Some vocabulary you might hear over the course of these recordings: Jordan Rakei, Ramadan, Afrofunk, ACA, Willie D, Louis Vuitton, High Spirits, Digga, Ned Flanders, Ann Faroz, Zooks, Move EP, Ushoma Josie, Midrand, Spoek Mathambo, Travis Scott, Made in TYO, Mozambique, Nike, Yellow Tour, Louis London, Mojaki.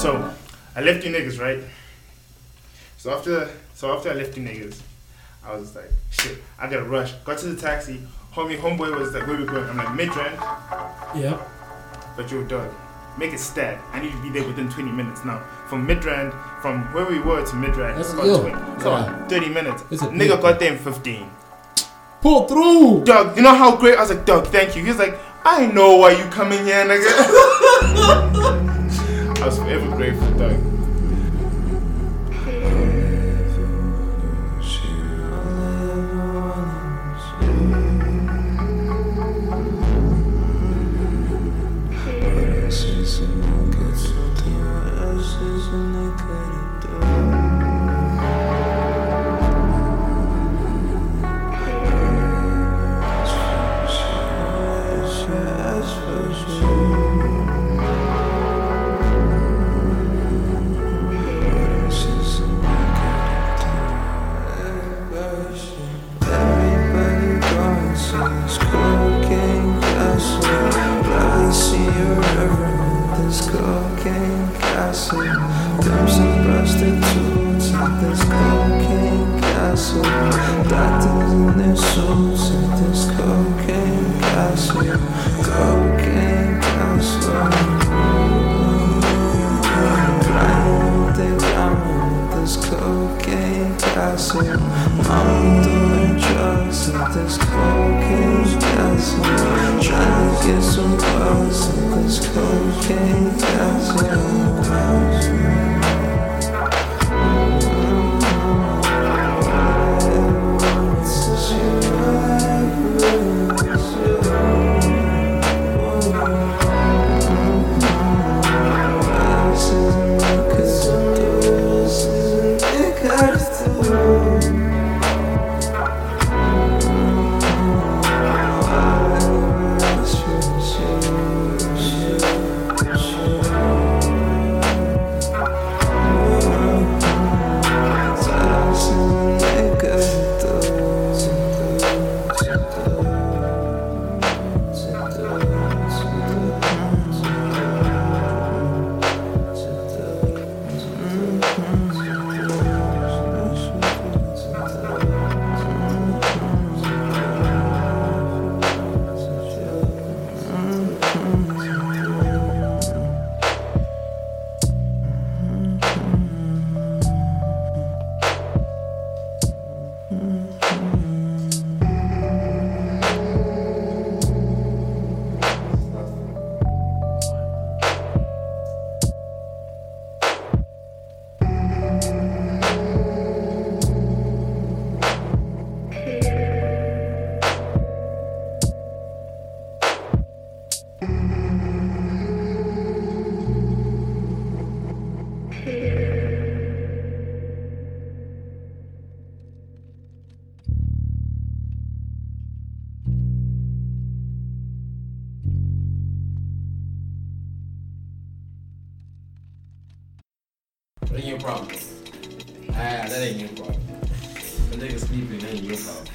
So I left you niggas, right? So after I left you niggas, I was like, shit, I gotta rush. Got to the taxi. Homeboy was like, where we going? I'm like, Midrand. Yeah. But yo, dog, make it stat. I need to be there within 20 minutes now. From Midrand, from where we were to Midrand, it's about 20. So 30 minutes. Nigga got there in 15. Pull through! Dog, you know how great? I was like, dog, thank you. He was like, I know why you coming here, nigga. I was forever grateful, dog.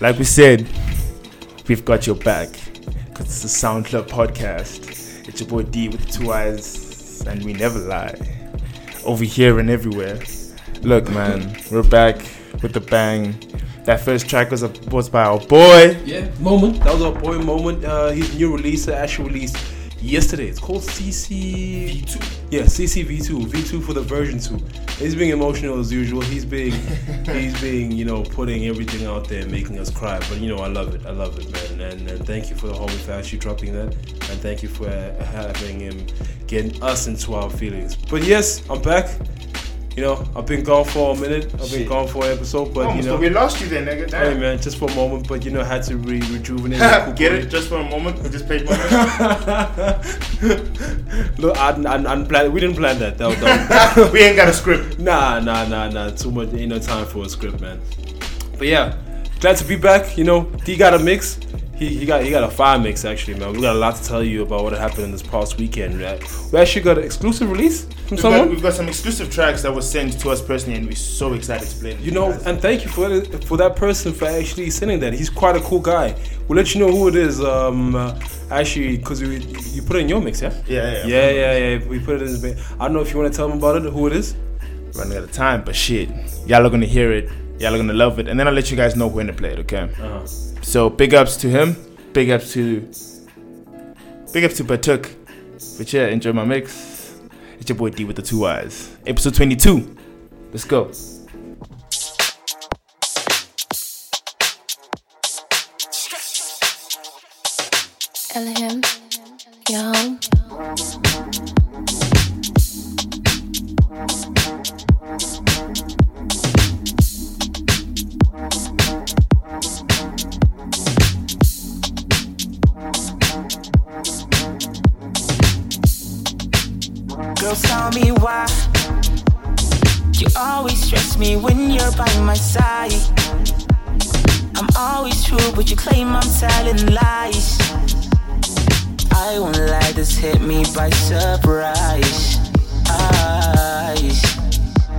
Like we said, we've got your back because it's the Sound Club podcast. It's your boy D with 2 eyes, and we never lie. Over here and everywhere. Look, man, we're back with a bang. That first track was by our boy. Yeah, Moment. That was our boy Moment. His new release actually released yesterday. It's called CC V2. Yeah, CC V2. V2 for the version 2. He's being emotional as usual. He's being, you know, putting everything out there, making us cry. But you know, I love it, man. And thank you for the homie for actually dropping that, and thank you for having him getting us into our feelings. But yes, I'm back. You know, I've been gone for a minute. I've been gone for an episode, but you know, so we lost you then, nigga. Damn. Hey man, just for a moment, but you know, had to rejuvenate. Get it? Just for a moment? We just paid money. Look, we didn't plan that. We ain't got a script. Nah. Too much. Ain't no time for a script, man. But yeah, glad to be back. You know, D got a mix. He got a fire mix, actually, man. We got a lot to tell you about what happened in this past weekend, right? We actually got an exclusive release from someone. We've got some exclusive tracks that were sent to us personally, and we're so excited to play them. You know, and thank you for that person for actually sending that. He's quite a cool guy. We'll let you know who it is, actually, because you put it in your mix, yeah? Yeah. We put it in his mix. I don't know if you want to tell them about it, who it is. Running out of time, but shit, y'all are going to hear it. Y'all are going to love it. And then I'll let you guys know when to play it, okay? Uh-huh. So big ups to him. Big ups to Batuk. But yeah, enjoy my mix. It's your boy D with the two Y's. Episode 22. Let's go. Elohim, your home. Girls, tell me why you always stress me when you're by my side. I'm always true, but you claim I'm telling lies. I won't lie, this hit me by surprise.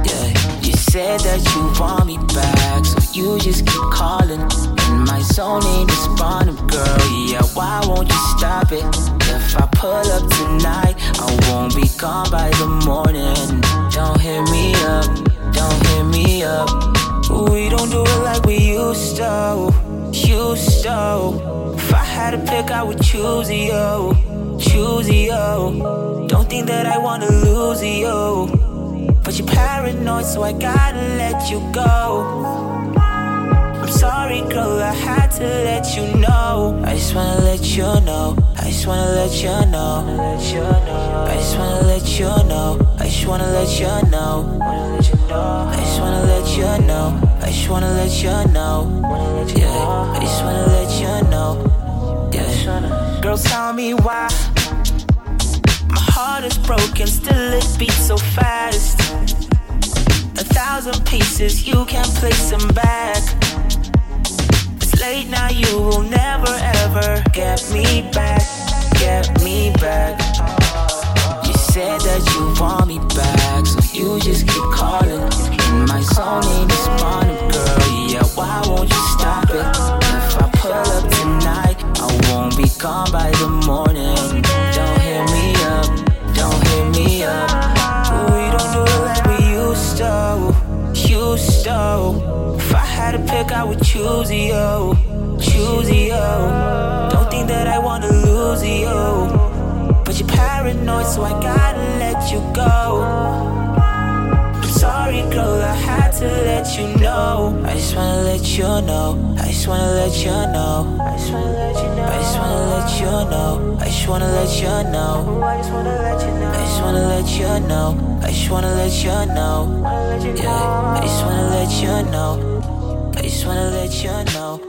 Yeah. You said that you want me back, so you just keep calling. And my soul ain't responding, girl. Yeah, why won't you stop it? If I pull up tonight, I won't be gone by the morning. Don't hit me up, don't hit me up. We don't do it like we used to, used to. If I had to pick, I would choose you, choose you. Don't think that I wanna lose you, but you're paranoid, so I gotta let you go. I'm sorry, girl, I had to let you know. I just wanna let you know. I just wanna let you know. I just wanna let you know. I just wanna let you know. I just wanna let you know. I just wanna let you know. Yeah, I just wanna let you know. Yeah. Girl, tell me why my heart is broken, still it beats so fast. 1,000 pieces, you can't place them back. Late now, you will never ever get me back, get me back. You said that you want me back, so you just keep calling. And my soul ain't responding, girl. Yeah, why won't you stop it? If I pull up tonight, I won't be gone by the morning. Don't hit me up, don't hit me up. We don't do it like we used to, used to. If I had to pick, I would choose you, choose you. Don't think that I wanna lose you, but you're paranoid, so I gotta let you go. I'm sorry, girl, I had to let you know. I just wanna let you know. I just wanna let you know. I just wanna let you know. I just wanna let you know. I just wanna let you know. I just wanna let you know. I just wanna let you know. I just wanna let you know. Yeah, I just wanna let you know. I just wanna let you know.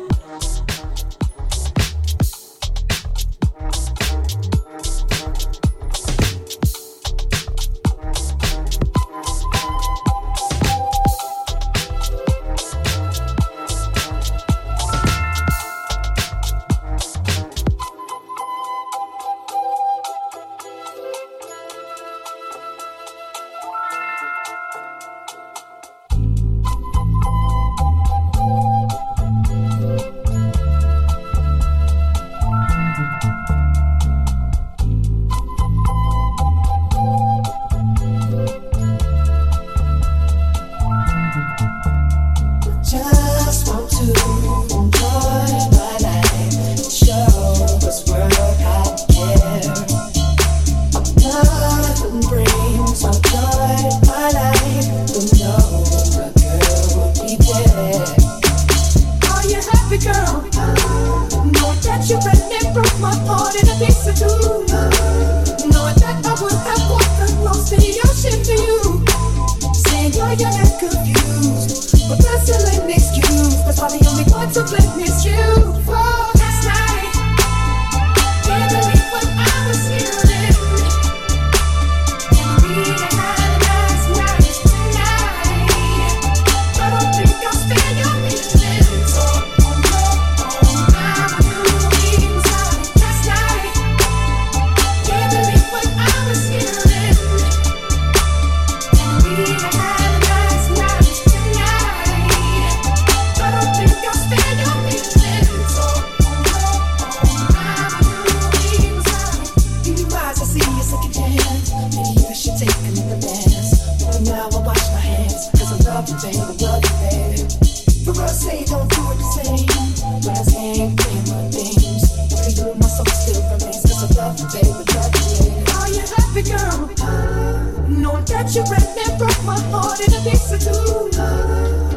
that you ripped me from my heart in a piece or two.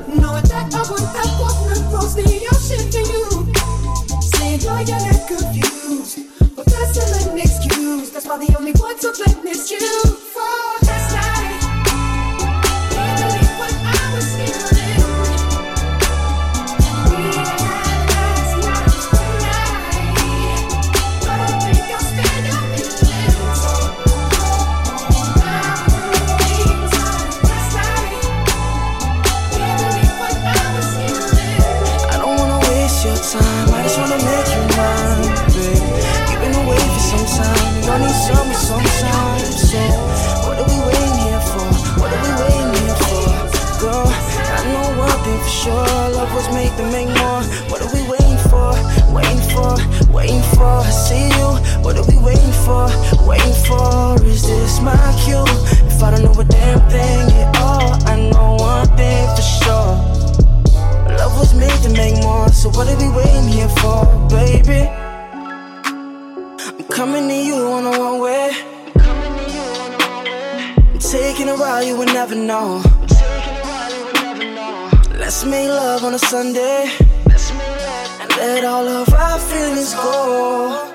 Knowing that I would have walked across the ocean to you. Seemed loyal and confused, but that's still an excuse. That's why the only one to blame is you. For last night, can't believe what I was feeling. I just wanna make you mine, babe. You've been away for some time. You only saw me sometimes. So what are we waiting here for? What are we waiting here for? Girl, I know one thing for sure. Love was made to make more. What are we waiting for? Waiting for, waiting for. I see you. What are we waiting for? Waiting for. Is this my cue? If I don't know a damn thing at all, I know one thing for sure. Love was made to make more, so what are we waiting here for, baby? I'm coming to you on a one way. I'm taking a ride you would never know. Let's make love on a Sunday and let all of our feelings go.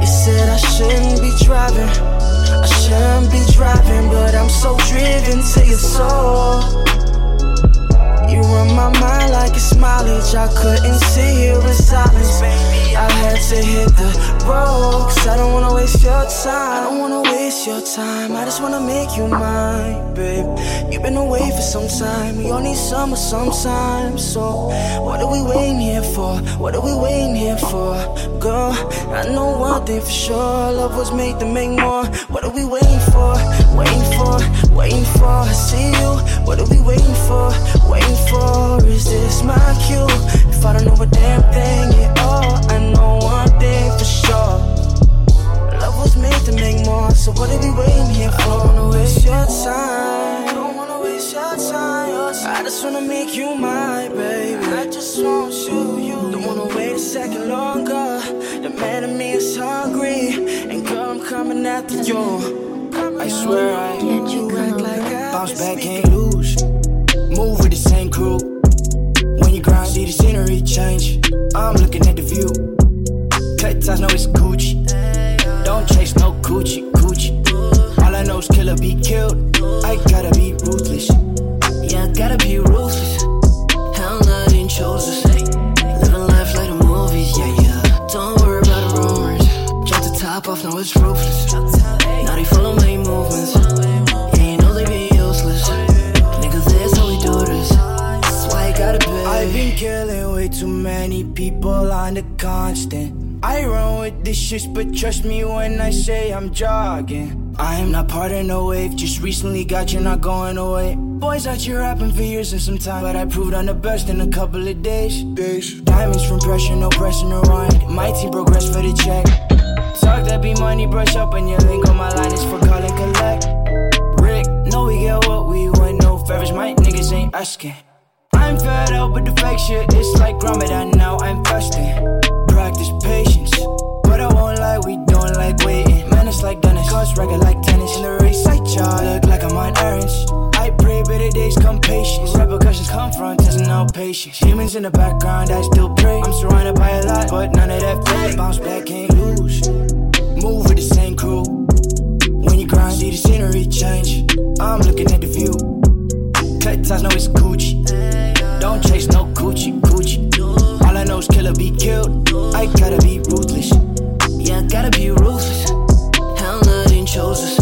You said I shouldn't be driving, I shouldn't be driving, but I'm so driven to your soul. You in my mind like it's mileage, I couldn't see it was silence. I had to hit the road, cause I don't wanna waste your time. I don't wanna waste your time, I just wanna make you mine, babe. You've been away for some time, you only summer sometimes. So what are we waiting here for? What are we waiting here for? Girl, I know one thing for sure, love was made to make more. What are we waiting for? Waiting for, waiting for. I see you, what are we waiting for? Waiting for, is this my cue? If I don't know a damn thing at all, I know one thing for sure. Love was made to make more, so what are we waiting here for? I don't wanna waste your time, I don't wanna waste your time. I just wanna make you my baby, I just want you. Don't wanna wait a second longer, the man in me is hungry. And girl, I'm coming after you, I swear I am. You act like I bounce back, can't lose. Move with the same crew. When you grind, see the scenery change. I'm looking at the view. Cut ties, know it's Gucci. Don't chase no coochie, coochie. All I know is killer be killed. I gotta be ruthless. Yeah, I gotta be ruthless. Hell, nothing chose us. Living life like the movies, yeah, yeah. Don't worry about the rumors. Drop the top off, now it's ruthless. Now they follow my movements. Yeah, you know they be useless. I've been killing way too many people on the constant. I run with the shits, but trust me when I say I'm jogging. I am not part of no wave, just recently got you not going away. Boys out here rapping for years and some time, but I proved I'm the best in a couple of days. Diamonds from pressure, no pressing around. My team progress for the check. Talk that be money, brush up on your lingo. My line is for call and collect. Rick, no we get what we want, no favors, my niggas ain't asking. I'm fed up with the fake shit, it's like Ramadan, now I'm fasting. Practice patience, but I won't lie, we don't like waiting. Man, it's like tennis, cause record like tennis. In the race I charge, look like I'm on errands. I pray better days come patience, repercussions come from testing out patience. Demons in the background, I still pray. I'm surrounded by a lot, but none of that fake. Bounce back, can't lose. Move with the same crew. When you grind, see the scenery change. I'm looking at the view. Cut ties, know it's Gucci. Don't chase no coochie, coochie. All I know is killer be killed. I gotta be ruthless. Yeah, I gotta be ruthless. Hell, nothing chose us.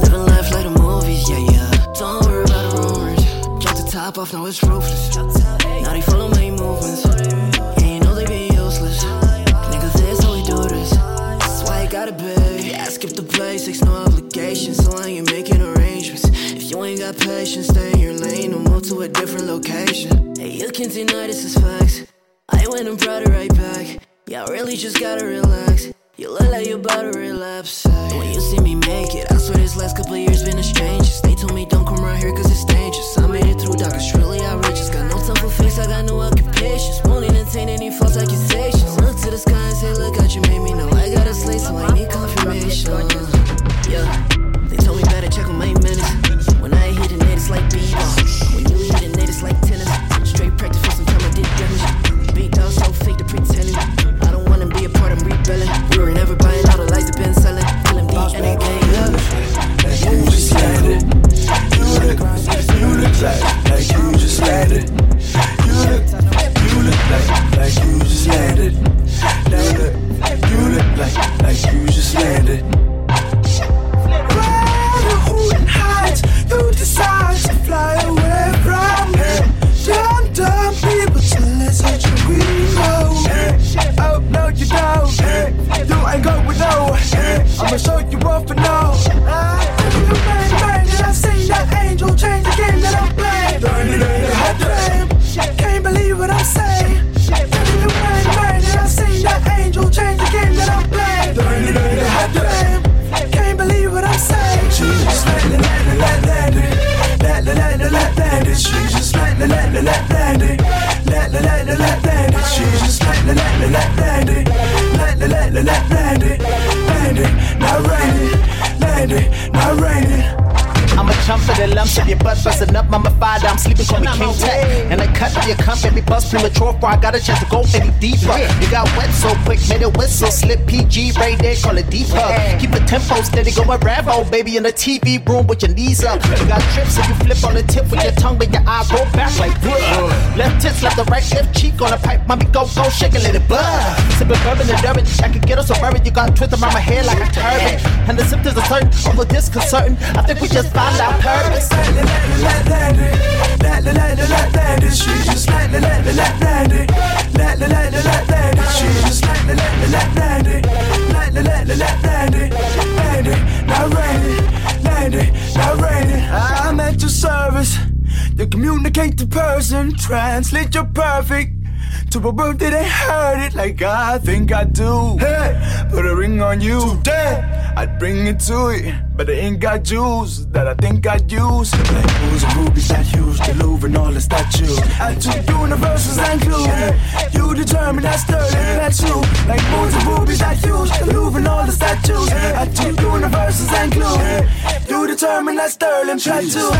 Living life like the movies, yeah, yeah. Don't worry about the rumors. Drop the top off, now it's ruthless. Now they follow my movements. Yeah, you know they be useless. Nigga, this how we do this. That's why I gotta be. Yeah, skip the basics, no obligations. So I ain't making arrangements. You ain't got patience, stay in your lane and move to a different location. Hey, you can't deny this is facts. I went and brought it right back. Yeah, I really just gotta relax. You look like you about to relapse. Hey. When you see me make it, I swear this last couple of years been a strange. They told me don't come right here cause it's dangerous. I made it through darkness, really outrageous. Got no time for fakes, I got no occupations. Won't entertain any false accusations. Look to the sky and say, look out, you made me know. I got a slate, so I need confirmation. Yeah, they told me better check on my minutes. I'ma show you what for now. Bang, bang, and I seen that angel change the game that I played. Can't believe what I'm saying. Bang, bang, and I seen that angel change the game that I played. Can't believe what I'm saying. She's just let landed. She's just let landed. Let landed. She's just let landed. Landed. Now landed. Landed. Now landed. I'ma jump for the lumps of your butt, bustin' up, mama fire. I'm sleeping, call me King Tech. And I cut your cunt, baby, bust premature, for I got a chance to go any deeper. You got wet so quick, made it whistle, slip PG, right there, call it deeper. Keep the tempo steady, going Rambo, baby, in the TV room with your knees up. You got trips, so you flip on the tip with your tongue, but your eye roll back like wood. Left tits, left the right, left cheek on the pipe, mommy, go, shake it, let it buzz. Sippin' bourbon and Durban, I can get us so worried, you got twist around my hair like a turban. And the symptoms are certain, over disconcerting, I think we just find out purpose. She's just landed. She's just landed. Now landed. I'm at your service, the communicating person. Translate your perfect to a world that ain't heard it like I think I do. Hey, put a ring on you today. I'd bring it to it, but I ain't got jewels that I think I'd use. Like who's and rubies that huge, the Louvre and all the statues. I took universes and clues. You determined I stirred it, that's you. Like who's and rubies that huge, the Louvre and all the statues. I took universes and clues. You determined I stirred it, that's you.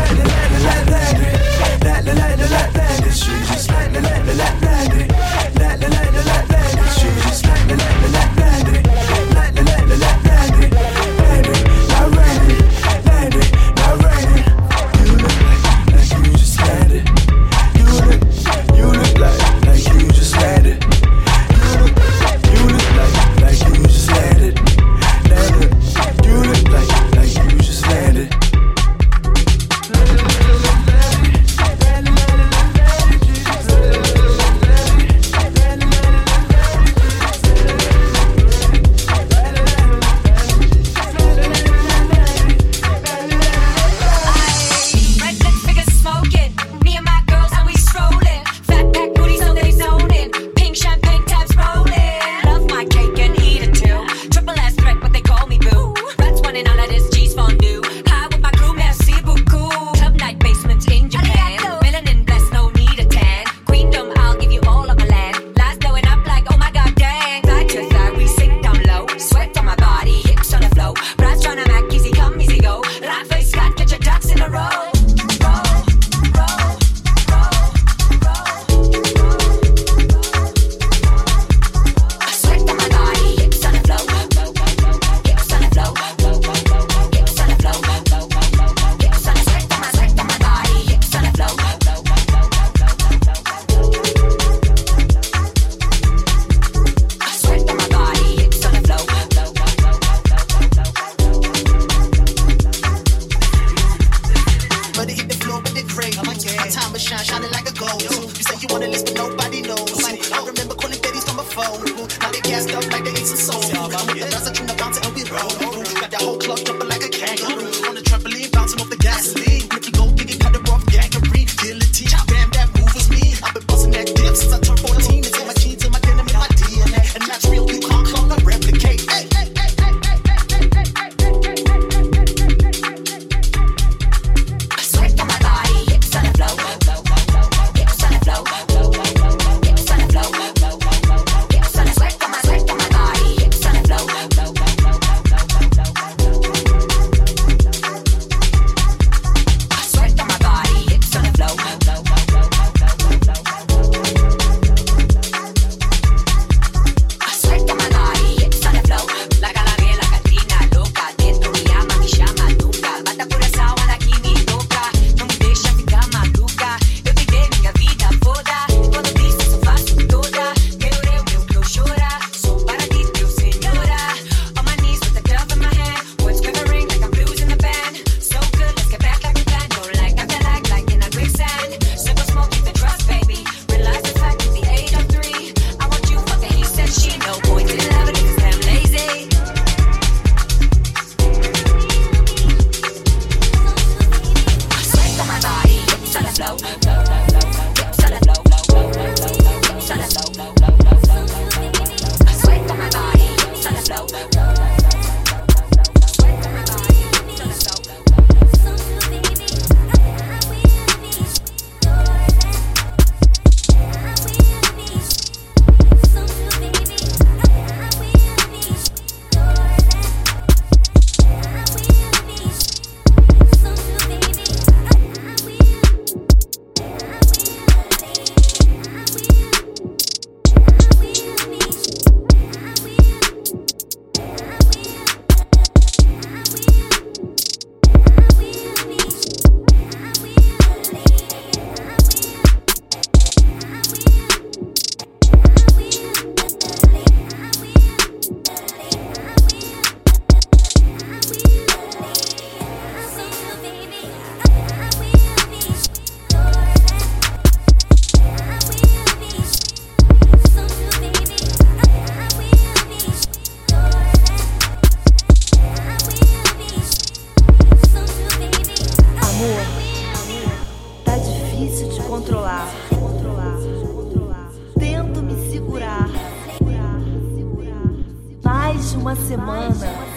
controlar. Tento me segurar. Mais de uma semana.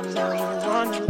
I know you wanna love.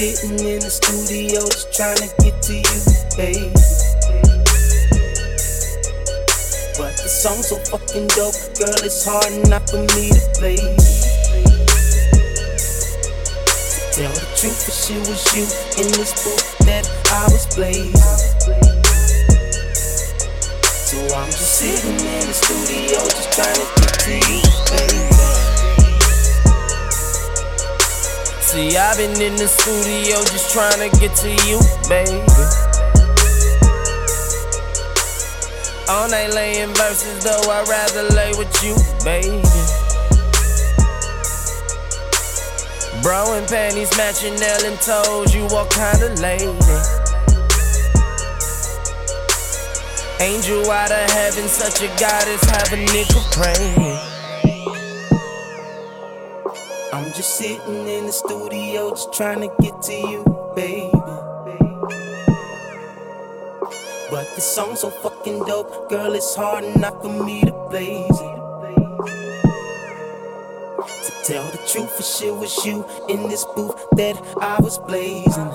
sitting in the studio just trying to get to you, baby. But the song's so fucking dope, girl, it's hard enough for me to play. To tell the truth, if she was you in this booth that I was playing. So I'm just sitting in the studio just trying to get to you, baby. See, I've been in the studio just trying to get to you, baby. All night laying verses, though I'd rather lay with you, baby. Bro and panties matching L and toes, you all kinda lady. Angel out of heaven, such a goddess, have a nigga praying. I'm just sitting in the studio just trying to get to you, baby. But the song's so fucking dope, girl, it's hard enough for me to blaze it. To tell the truth, for sure it was you in this booth that I was blazing.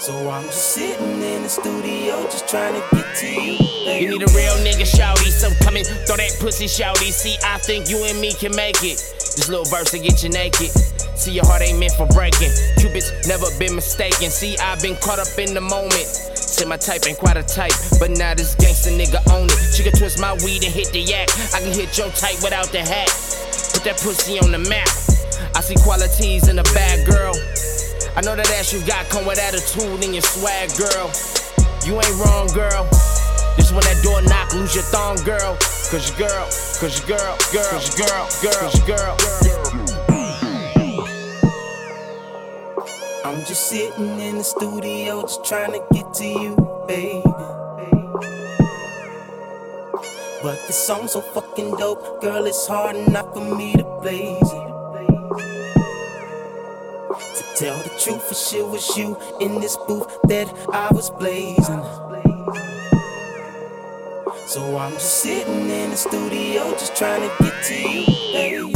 So I'm just sitting in the studio just trying to get to you, baby. You need a real nigga, shouty, so come in, throw that pussy, shouty. See, I think you and me can make it. This little verse will get you naked. See, your heart ain't meant for breaking. Cupid's never been mistaken. See, I've been caught up in the moment. Said my type ain't quite a type, but now this gangster nigga own it. She can twist my weed and hit the yak. I can hit your type without the hat. Put that pussy on the map. I see qualities in a bad girl. I know that ass you got come with attitude and your swag, girl. You ain't wrong, girl. Just when that door knock, lose your thong, girl. Cause your girl, cause your girl, girl, cause your girl, girl, cause your girl, girl. I'm just sitting in the studio just trying to get to you, baby. But the song's so fucking dope, girl, it's hard enough for me to blaze it. To tell the truth, for sure was you in this booth that I was blazing. So I'm just sitting in the studio just trying to get to you, baby.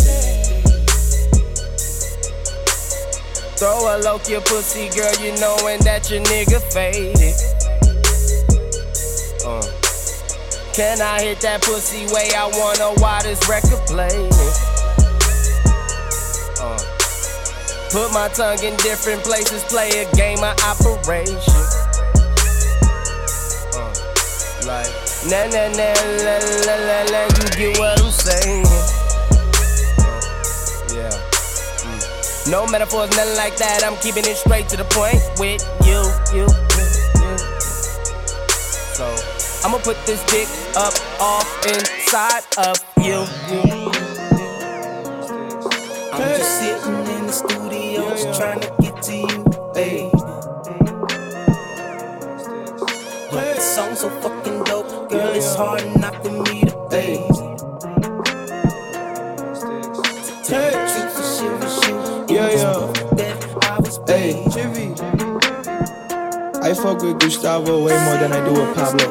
Throw a loke your pussy, girl, you knowin' that your nigga faded. Can I hit that pussy way I wanna while this record playin'? Put my tongue in different places, play a game of operation. Like, na na na la la la la, you get what I'm saying? Yeah. No metaphors, nothing like that. I'm keeping it straight to the point with you. So I'ma put this dick up off inside of you. I'm just sitting in the studio just trying to get to you, baby. But the song's so fucking dope, girl, it's hard not for me to play. To tell the truth, for sure was you in this booth that I was playing. I fuck with Gustavo way more than I do with Pablo.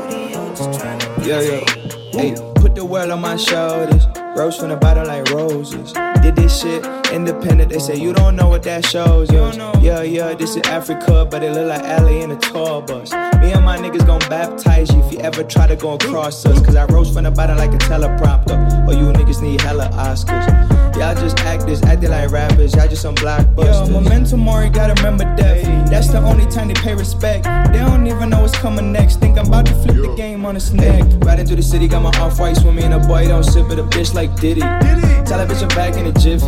Hey, put the world on my shoulders. Rose from the bottom like roses. Did this shit independent, they say you don't know what that shows you. This is Africa, but it look like LA in a tour bus. Me and my niggas gon' baptize you if you ever try to go across us. Cause I rose from the bottom like a teleprompter. Or you niggas need hella Oscars. Y'all just acting like rappers, y'all just some blockbusters. Momentum already gotta remember death. That's the only time they pay respect. They don't even know what's coming next. Think I'm about to flip the game on its neck. Riding through the city, got my off-white swimming. A boy don't sip it, a bitch like Diddy. Tell that bitch I'm back in a jiffy.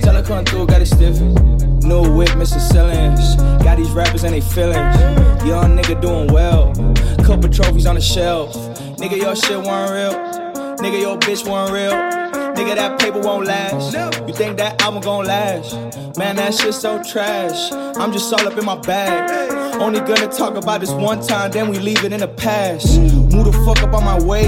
Tell her come through, got it stiffin'. New whip, Mr. Sillings. Got these rappers and they feelings. Young nigga doing well. Couple trophies on the shelf. Nigga, your shit wasn't real. Nigga, your bitch wasn't real. Nigga, that paper won't last. You think that album gon' last? Man, that shit so trash. I'm just all up in my bag. Only gonna talk about this one time, then we leave it in the past. Move the fuck up on my way.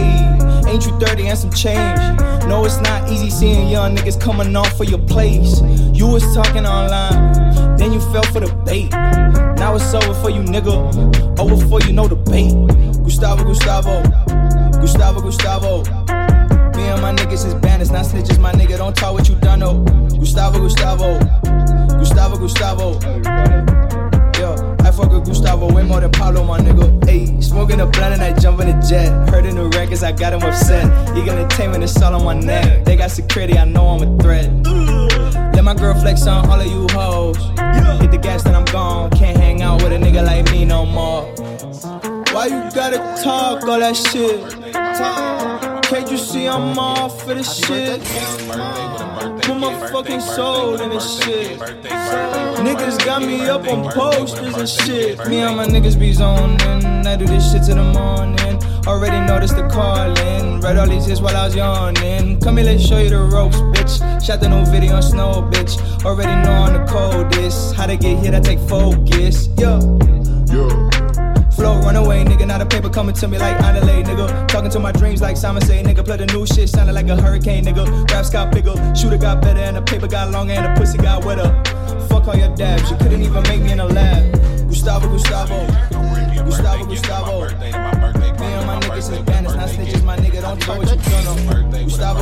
Ain't you 30 and some change? No, it's not easy seeing young niggas coming off for your place. You was talking online, then you fell for the bait. Now it's over for you, nigga. Over for you, no debate. Gustavo. Me and my niggas is bandits, not snitches, my nigga. Don't talk what you done, though. Gustavo. Gustavo. Yeah, I fuck with Gustavo way more than Pablo, my nigga. Ayy, smoking a blunt and I jump in a jet. Hurting the records, I got him upset. Eagle Entertainment, it's all on my neck. They got security, I know I'm a threat. Let my girl flex on all of you hoes. Hit the gas, then I'm gone. Can't hang out with a nigga like me no more. Why you gotta talk all that shit? Can't you see I'm all for this shit? Put my fucking soul in this shit. Niggas got me up on posters and shit. Me and my niggas be zoning. I do this shit till the morning. Already noticed the calling. Read all these hits while I was yawning. Come here, let's show you the ropes, bitch. Shot the new video on snow, bitch. Already know I'm the coldest. How to get hit, I take focus. Yeah. Flow, run away, nigga, not a paper coming to me like Adelaide, nigga. Talking to my dreams like Simon say, nigga. Play the new shit, sounding like a hurricane, nigga. Raps got bigger, shooter got better, and the paper got longer, and the pussy got wetter. Fuck all your dabs, you couldn't even make me in the lab. Gustavo. Me and my niggas is bandits, not snitches, my nigga. Don't throw what you don't know. Gustavo.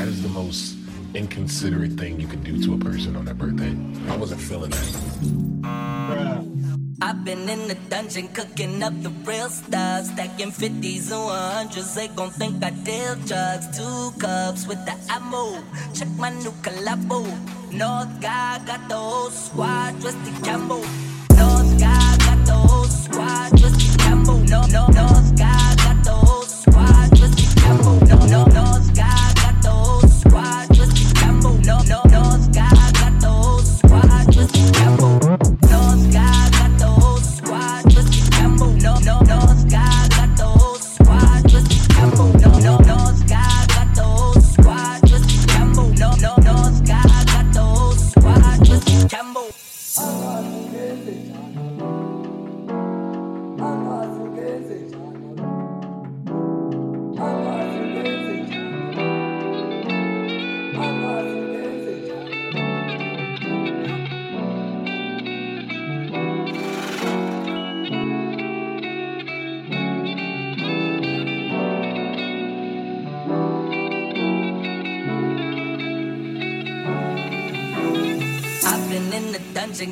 That is the most inconsiderate thing you can do to a person on their birthday. I wasn't feeling that. I've been in the dungeon cooking up the real stuff. Stacking 50s and 100s, they gon' think I deal drugs. 2 cups with the ammo, check my new collabo. North guy got the whole squad dressed in camo. North guy got the whole squad dressed in camo. No, North guy got the whole squad dressed in camo. No, North guy got the whole squad dressed in camo. No, North guy got the whole squad dressed in camo. North guy.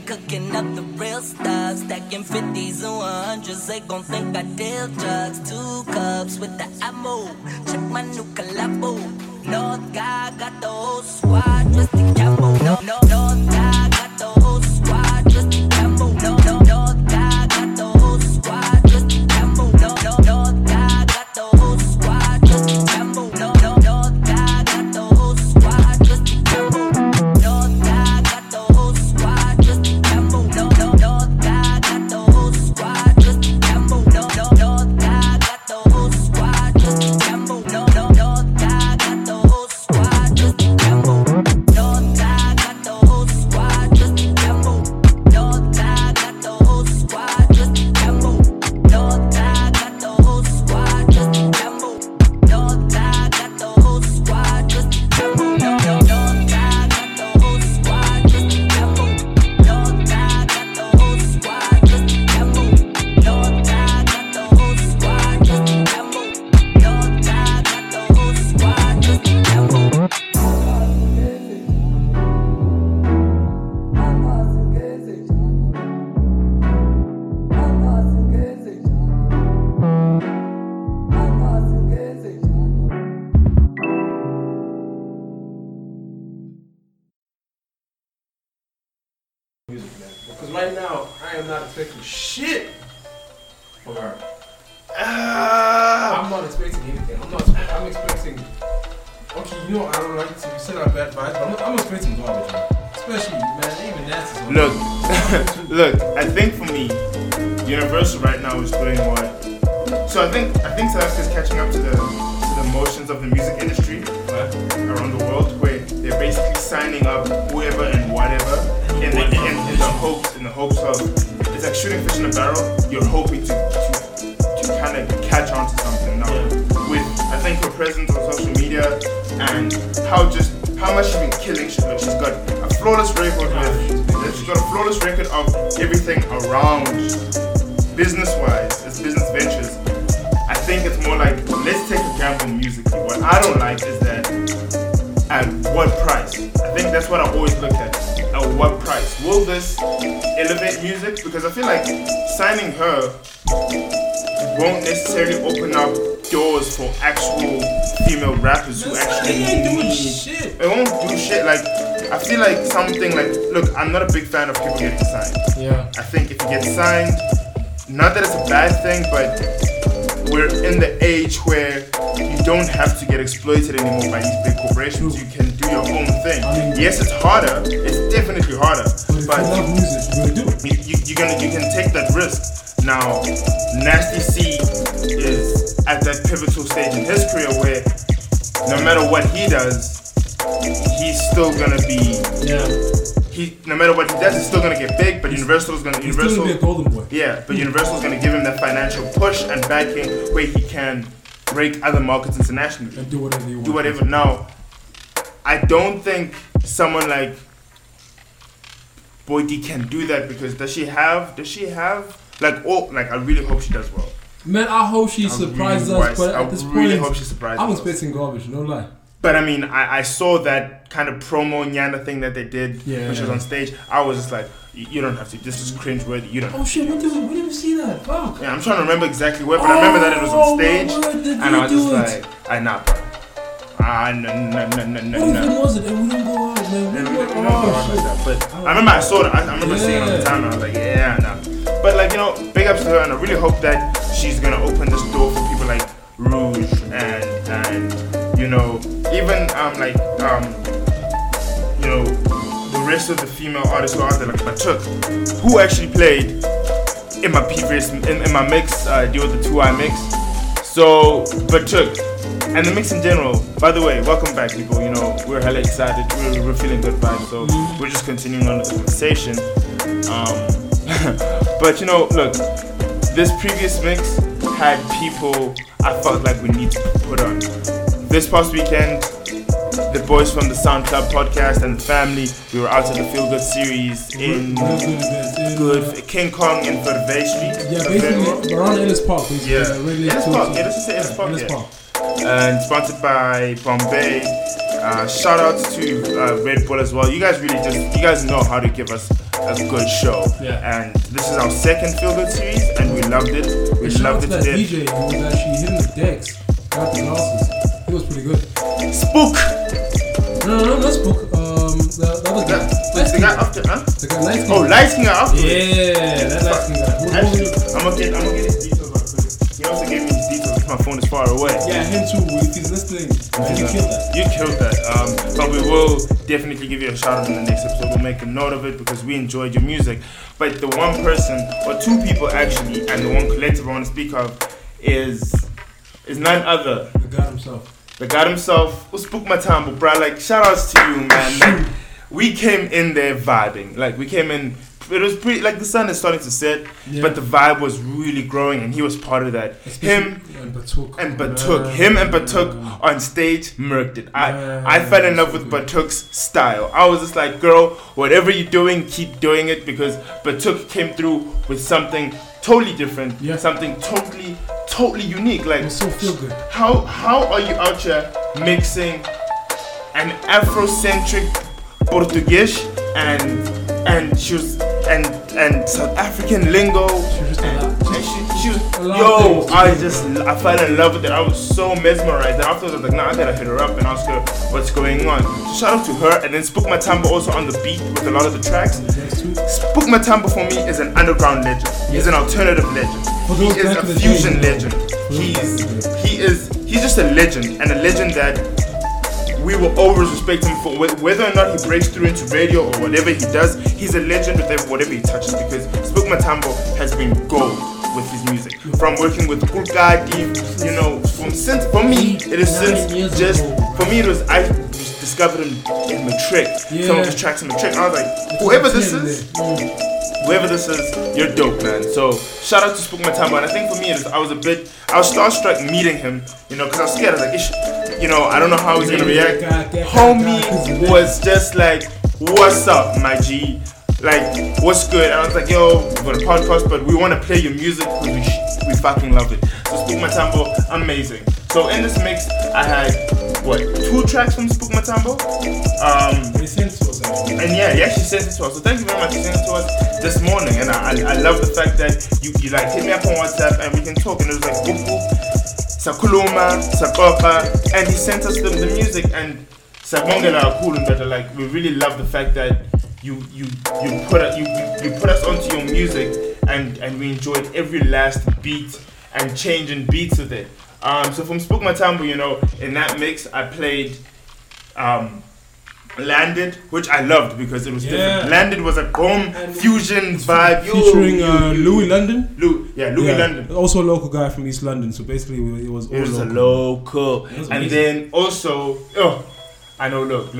Cooking up the real stuff, stacking 50s and 100s. They gon' think I deal drugs. 2 cups with the ammo, check my new collabo. North guy got the whole squad dressed in camo. No, North guy got the whole squad dressed in camo. No, North guy got the whole squad dressed in camo. No, North guy got the whole squad dressed in camo. No, North guy got the whole squad dressed in camo. North guy got the whole squad. Because right now, I am not expecting shit Or I'm not expecting anything. I'm expecting. Okay, you know I don't like to send out bad vibes, but I'm expecting garbage, man. Especially, man, even that's Look, I think for me, Universal right now is doing what. So I think Celeste is catching up to the motions of the music industry around the world, where they're basically signing up whoever and whatever, in the hopes of, it's like shooting fish in a barrel. You're hoping to kind of catch on to something. Now, with I think her presence on social media and how much she's been killing shit. Like, she's got a flawless record of everything around business-wise, it's business ventures. I think it's more like, let's take a gamble musically. What I don't like is that, at what price? I think that's what I always look at. At what price? Will this elevate music? Because I feel like signing her won't necessarily open up doors for actual female rappers who actually do shit. They won't do shit. Like, I feel like something like, look, I'm not a big fan of people getting signed. Yeah. I think if you get signed, not that it's a bad thing, but we're in the age where you don't have to get exploited anymore by these big corporations. You can do your own thing. Yes, it's harder. It's definitely harder. But you can take that risk. Now, Nasty C is at that pivotal stage in his career where no matter what he does, he's still gonna be. Yeah. No matter what he does, he's still gonna get big. But Universal's still gonna be a golden boy. Yeah. But Universal's gonna give him that financial push and backing where he can break other markets internationally and do whatever he wants. Now, I don't think someone like Boydie can do that, because does she have? I really hope she does well. Man, I hope she surprises us. But at this point, I really hope she surprises us. I'm expecting garbage. No lie. But I mean, I saw that kind of promo Nyanda thing that they did when she was on stage. I was just like, you don't have to. This is cringeworthy. You don't. Oh shit! When did we see that? Fuck. Yeah, I'm trying to remember exactly where, but I remember that it was on stage, and I was just like, no. What was it? And we didn't go out, man. We didn't go out. But I remember I saw that. I remember seeing it on the time, and I was like, nah. But big ups to her, and I really hope that she's gonna open this door for people like Rouge and even the rest of the female artists who are out there, like Batuk, who actually played in my previous in my mix, deal with the 2i mix. So Batuk and the mix in general. By the way, welcome back, people. We're hella excited. We're feeling good vibes. So we're just continuing on the conversation. But look, this previous mix had people I felt like we need to put on. This past weekend, the boys from the Sound Club podcast and the family, we were out at the Feel Good series in King Kong in Verde Street. Yeah, basically around Ellis Park. Ellis Park. And sponsored by Bombay. Shout out to Red Bull as well. You guys you guys know how to give us a good show. Yeah. And this is our second Feel Good series, and we loved it. We loved it today. DJ who was actually hitting the decks, got the glasses. It was pretty good. Spoek! No, not Spoek. The other guy. The guy after, huh? The guy Light King. Oh, Light King after? Yeah, that Light King guy. Actually, I'm gonna get his details right quick. He also gave me his details because my phone is far away. Yeah, him too. If he's listening, you killed that. You killed that. But we will definitely give you a shout out in the next episode. We'll make a note of it because we enjoyed your music. But the one person, or two people actually, and the one collective I want to speak of is none other. The God himself. The God himself, Spoek Mathambo, bruh. Like, shout outs to you, man. Like, we came in there vibing. Like, we came in, it was pretty, like, the sun is starting to set, but the vibe was really growing, and he was part of that. Him and Batuk on stage murked it. I fell in love with Batuk's style. I was just like, girl, whatever you're doing, keep doing it, because Batuk came through with something totally different, something totally unique. Like, I so feel good. How are you out here mixing an Afrocentric Portuguese and South African lingo? She was just and she she was, yo, I fell in love with her. I was so mesmerized. And afterwards, I was like, nah, I gotta hit her up and ask her what's going on. So shout out to her. And then Spoek Mathambo also on the beat with a lot of the tracks. Spoek Mathambo for me is an underground legend. He's an alternative legend. He is a fusion legend. He's just a legend, and a legend that we will always respect him for, whether or not he breaks through into radio or whatever he does. He's a legend with whatever he touches, because Spoek Mathambo has been gold with his music. From working with Kool Kaadi, you know, I discovered him in Matric, some of his tracks in Matric, and I was like, whoever this is, you're dope, man. So shout out to Spoek Mathambo. And I think for me, I was starstruck meeting him, you know, because I was scared. I was like, I don't know how he's gonna react. Homie was just like, what's up, my G? Like, what's good? And I was like, yo, we've got a podcast, but we wanna play your music because we fucking love it. So Spoek Mathambo, amazing. So in this mix, I had, two tracks from Spoek Mathambo? He sent it to us. And he actually sent it to us. So thank you very much for sending it to us this morning. And I love the fact that you like hit me up on WhatsApp and we can talk, and it was like, boop, boop. Sakuluma, Sakopa, and he sent us the music, and Sabongela Kulun, that are like, we really love the fact that you put us onto your music, and we enjoyed every last beat and change in beats of it. So from Spoek Mathambo, in that mix I played Landed, which I loved because it was different. Landed was a bomb fusion vibe. Featuring Louis London? Louis London. Also a local guy from East London, so basically it was all local. It was local. And then also, look.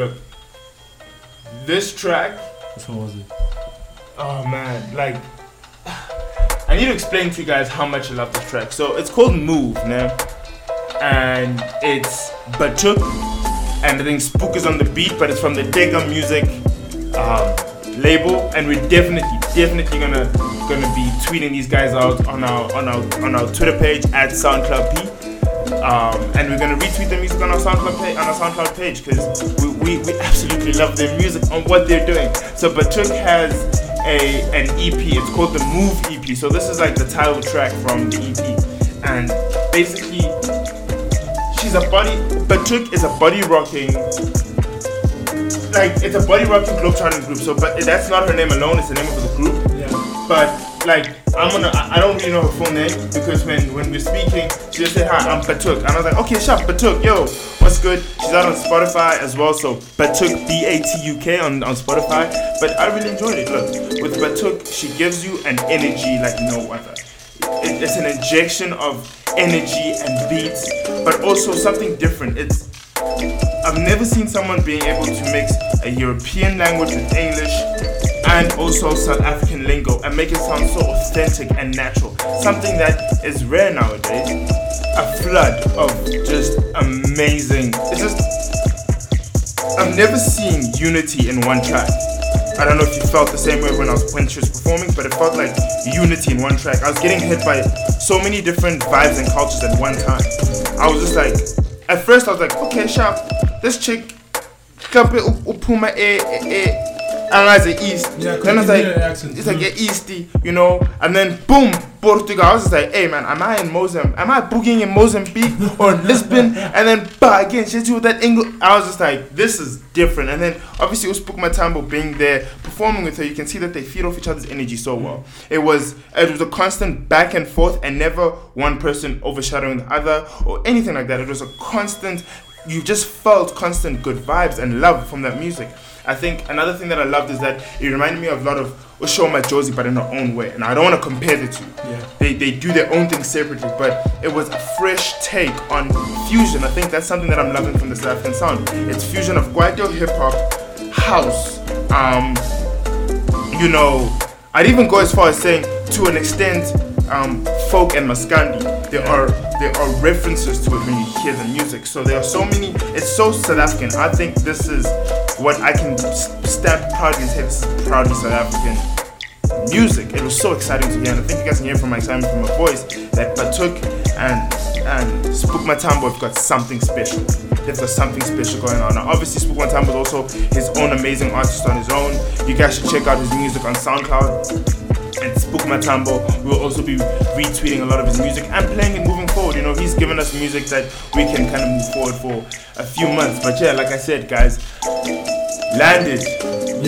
This track. Which one was it? Oh man, I need to explain to you guys how much I love this track. So it's called Move, man. And it's Batuk. And I think Spoek is on the beat, but it's from the Digga music label, and we're definitely gonna be tweeting these guys out on our Twitter page at Sound Club P, and we're gonna retweet their music on our SoundCloud page because we absolutely love their music and what they're doing. So Batuk has an EP. It's called the Move EP. So this is like the title track from the EP, and basically Batuk is a body rocking, it's a body rocking globetrotting group. So, but that's not her name alone; it's the name of the group. Yeah. But I don't really know her full name because when we're speaking, she just said, "Hi, I'm Batuk," and I was like, "Okay, shop Batuk, yo, what's good?" She's out on Spotify as well, so Batuk BATUK on Spotify. But I really enjoyed it. Look, with Batuk, she gives you an energy like no other. It's an injection of energy and beats, but also something different. I've never seen someone being able to mix a European language with English and also South African lingo and make it sound so authentic and natural. Something that is rare nowadays. A flood of just amazing. I've never seen unity in one track. I don't know if you felt the same way when she was performing, but it felt like unity in one track. I was getting hit by so many different vibes and cultures at one time. I was just like, at first I was like, okay, sharp, this chick, Upuma analyze the East. Then I was like, it's like Easty, and then boom, Portugal. I was just like, hey man, am I in Mozambique? Am I boogieing in Mozambique or in Lisbon? And then bah, again, she's with that English. I was just like, this is different. And then obviously Spoek Mathambo being there, performing with her, you can see that they feed off each other's energy so well. It was a constant back and forth, and never one person overshadowing the other or anything like that. It was a constant, you just felt constant good vibes and love from that music. I think another thing that I loved is that it reminded me of a lot of Ushoma Josie, but in her own way. And I don't want to compare the two. Yeah. They do their own thing separately, but it was a fresh take on fusion. I think that's something that I'm loving from the South African sound. It's fusion of Kwaito, hip-hop, house. I'd even go as far as saying, to an extent, folk and Maskandi. There are references to it when you hear the music. So there are so many. It's so South African. I think this is what I can stamp proudly and say, this is proudly South African music. It was so exciting to hear, and I think you guys can hear from my excitement from my voice that Batuk and Spoek Mathambo have got something special. They've got something special going on. Now, obviously, Spoek Mathambo is also his own amazing artist on his own. You guys should check out his music on SoundCloud. and Spoek Mathambo. We'll also be retweeting a lot of his music and playing it moving forward. You know, he's given us music that we can kind of move forward for a few months. But yeah, like I said, guys, Landed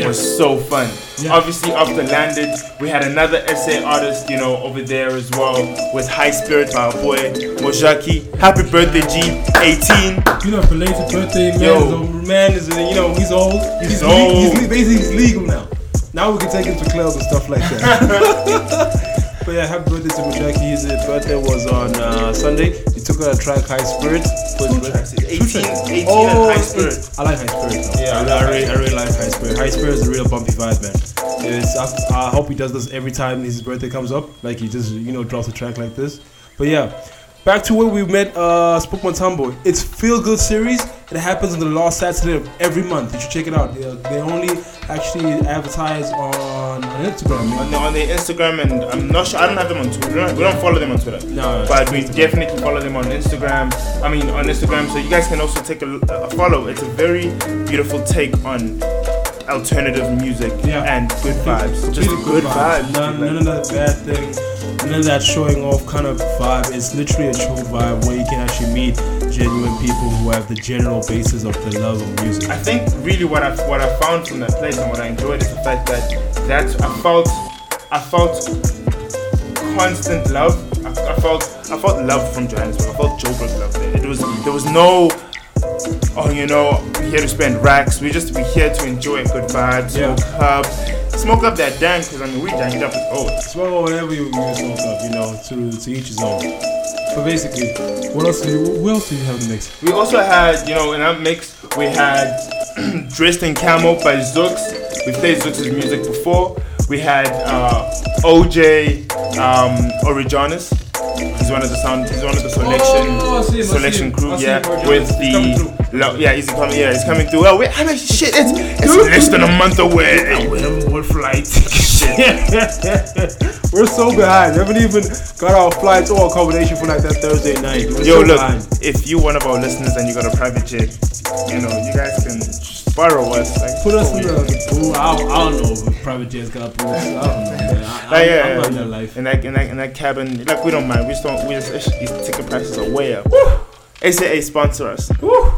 was so fun. Obviously, after Landed, we had another SA artist, you know, over there as well with High Spirits, our boy Mojaki. Happy birthday, G, 18. You know, belated birthday, man. He's old. He's basically he's legal now. Now we can take him to clubs and stuff like that. But yeah, happy birthday to Mojaki. His birthday was on Sunday. He took out a track, High Spirits. Two tracks. Oh, High Spirits. I like High Spirits. I really like High Spirits. High Spirits is a real bumpy vibe, man. I hope he does this every time his birthday comes up. Like, he just, drops a track like this. But yeah, back to where we met Spoek Mathambo. It's Feel Good series. It happens on the last Saturday of every month. You should check it out. They only actually advertise on Instagram. On their Instagram, and I'm not sure. I don't have them on Twitter. We don't follow them on Twitter. No. But we definitely follow them on Instagram. So you guys can also take a follow. It's a very beautiful take on alternative music and good vibes. Just good vibes. None of that bad thing. None of that showing off kind of vibe. It's literally a true vibe where you can actually meet genuine people who have the general basis of the love of music. I think really what I found from that place and what I enjoyed is the fact that I felt constant love. I felt love from Johannesburg. I felt Joburg's love there. There was no we're here to spend racks. We're here to enjoy a good vibe, smoke up that dank, because we danked up with smoke whatever you smoke up, to each his own. But basically, what else do you have next? We also had, in our mix, we had Dressed in Camo by Zooks. We played Zooks' music before. We had OJ Origanis. He's one of the selection crew. He's coming through. Well, wait, it's less than a month away. What flight? Shit. We're so behind. We haven't even got our flights or accommodation for like that Thursday night. Behind. If you one of our listeners and you got a private jet, you guys can borrow us. Like, put us in the pool. I don't know. Private jets got pools. I don't know. I'm not that life. In that cabin, like, we don't mind. We just these ticket prices are way up. Woo! ACA sponsor us. Woo!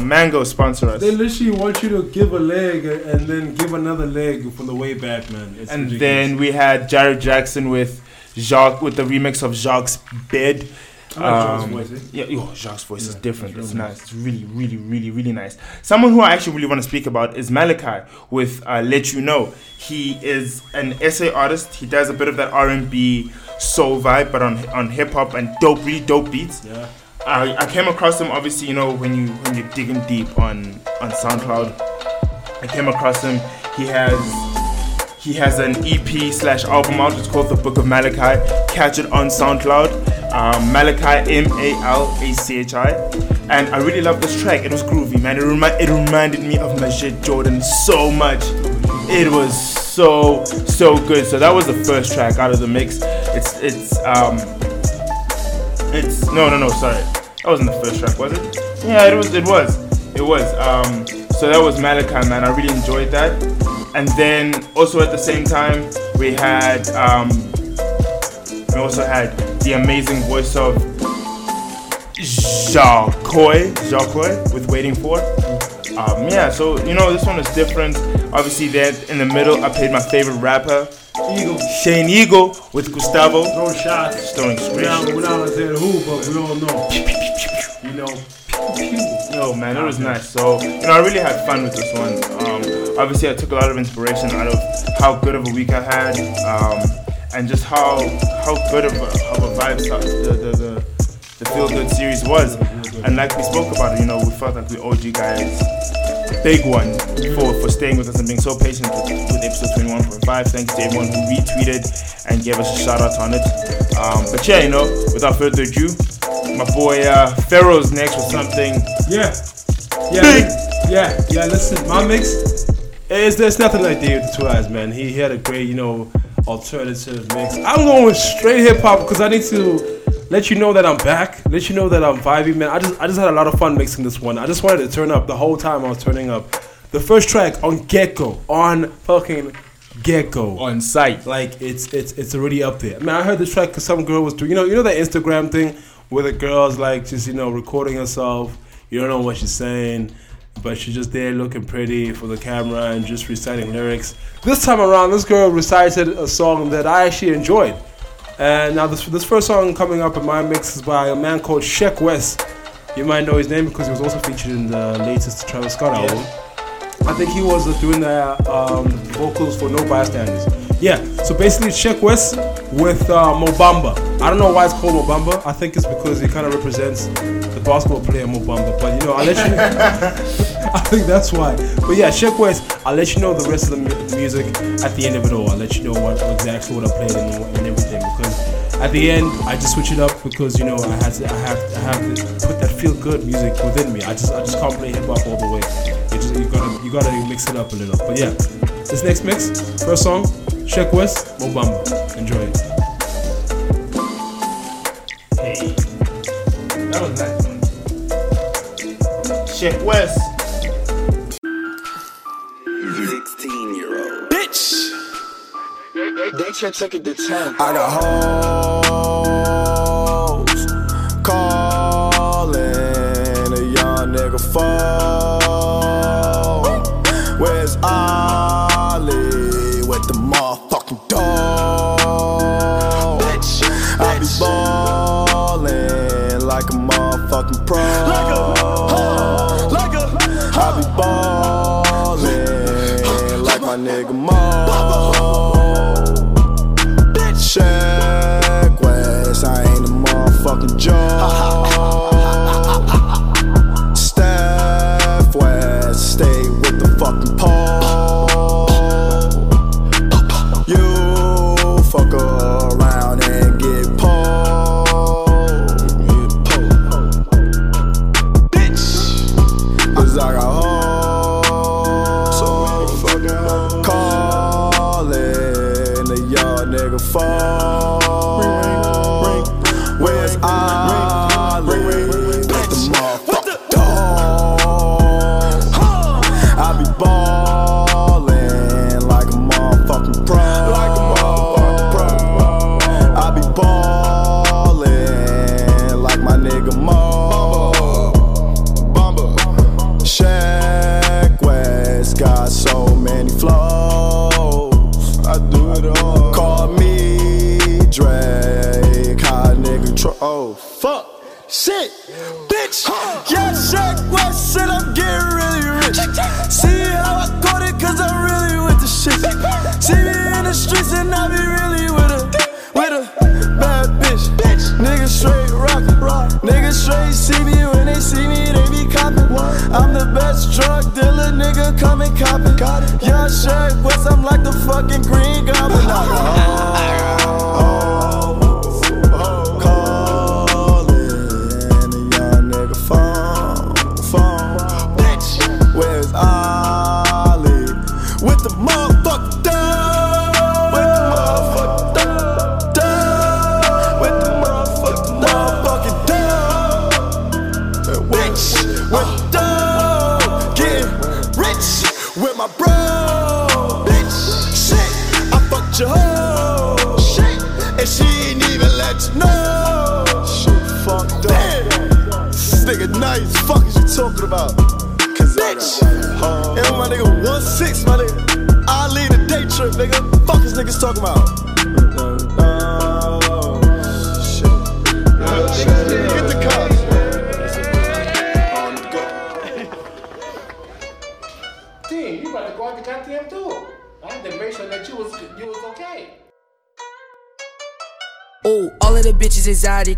Mango sponsor us. They literally want you to give a leg and then give another leg from the way back, man. It's and ridiculous. Then we had Jared Jackson with Jacques, with the remix of Jacques' Bed. Jacques' voice is different. It's nice. It's really, really, really, really nice. Someone who I actually really want to speak about is Malachi with Let You Know. He is an SA artist. He does a bit of that R&B soul vibe, but on hip hop and really dope beats. Yeah. I came across him, obviously, when you're digging deep on SoundCloud. I came across him. He has an EP /album out. It's called The Book of Malachi. Catch it on SoundCloud. Malachi, Malachi, and I really love this track. It was groovy, man. It reminded me of Majid Jordan so much. It was so good. So that was the first track out of the mix. That wasn't the first track, was it? Yeah, it was. So that was Malachi, man. I really enjoyed that. And then also at the same time we also had the amazing voice of Jacques with Waiting For. This one is different. Obviously, there in the middle, I played my favorite rapper, Shane Eagle, with Gustavo. Throwing shots. We're not saying who, but we all know. Yo, man, it was nice. So, I really had fun with this one. Obviously, I took a lot of inspiration out of how good of a week I had. And just how good of a vibe the Feel Good series was. And like we spoke about it, we felt like we owed you guys a big one for staying with us and being so patient with episode 21.5. Thanks to everyone who retweeted and gave us a shout out on it. Without further ado, my boy Pharaoh's next with something. Listen, my mix is there's nothing like David with the Two Eyes, man. He had a great, alternative mix. I'm going straight hip hop because I need to let you know that I'm back. Let you know that I'm vibing, man. I just had a lot of fun mixing this one. I just wanted to turn up the whole time I was turning up. The first track on Gecko on fucking Gecko on site. Like it's already up there. I mean, I heard this track because some girl was doing, you know that Instagram thing where the girl's like just recording herself. You don't know what she's saying, but she's just there looking pretty for the camera and just reciting lyrics. This time around, this girl recited a song that I actually enjoyed. And now this first song coming up in my mix is by a man called Sheck Wes. You might know his name because he was also featured in the latest Travis Scott album. I think he was doing the vocals for No Bystanders. Yeah, so basically Sheck Wes with Mo Bamba. I don't know why it's called Mo Bamba. I think it's because he kind of represents the basketball player Mo Bamba. But I'll let you know. I think that's why. But yeah, Sheck Wes, I'll let you know the rest of the music at the end of it all. I'll let you know what I played and everything. Because at the end, I just switch it up because, I have to put that feel good music within me. I just can't play hip hop all the way. You gotta mix it up a little. But yeah, this next mix, first song, Sheck Wes, Mo Bamba. Enjoy it. Hey, that was nice. Sheck Wes. 16-year-old bitch. They should take it to 10. I got hoes calling a young nigga fuck.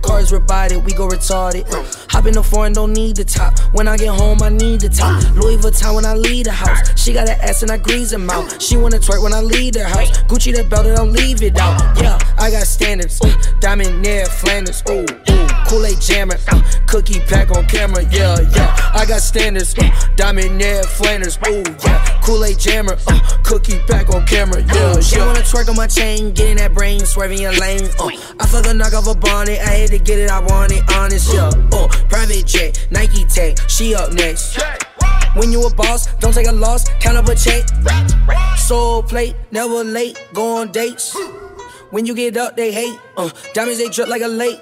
Cars rebided, we go retarded. Hop in the foreign, don't need the top. When I get home, I need the top. Louis Vuitton when I leave the house. She got an ass and I grease her mouth. She wanna twerk when I leave the house. Gucci the belt and don't leave it out. Yeah, I got standards. Diamond Ned Flanders. Ooh, ooh, Kool-Aid jammer. Cookie pack on camera. Yeah, yeah, I got standards. Diamond Ned Flanders. Ooh, yeah, Kool-Aid jammer. Cookie pack on camera. Yeah, she wanna twerk on my chain, getting that brain, swerving your lane. I fuck a knock off a bonnet. I hate to get it, I want it honest. Yeah, private jet, Nike tag. She up next. When you a boss, don't take a loss, count up a check. Soul plate, never late, go on dates. When you get up, they hate. Diamonds, they drip like a lake.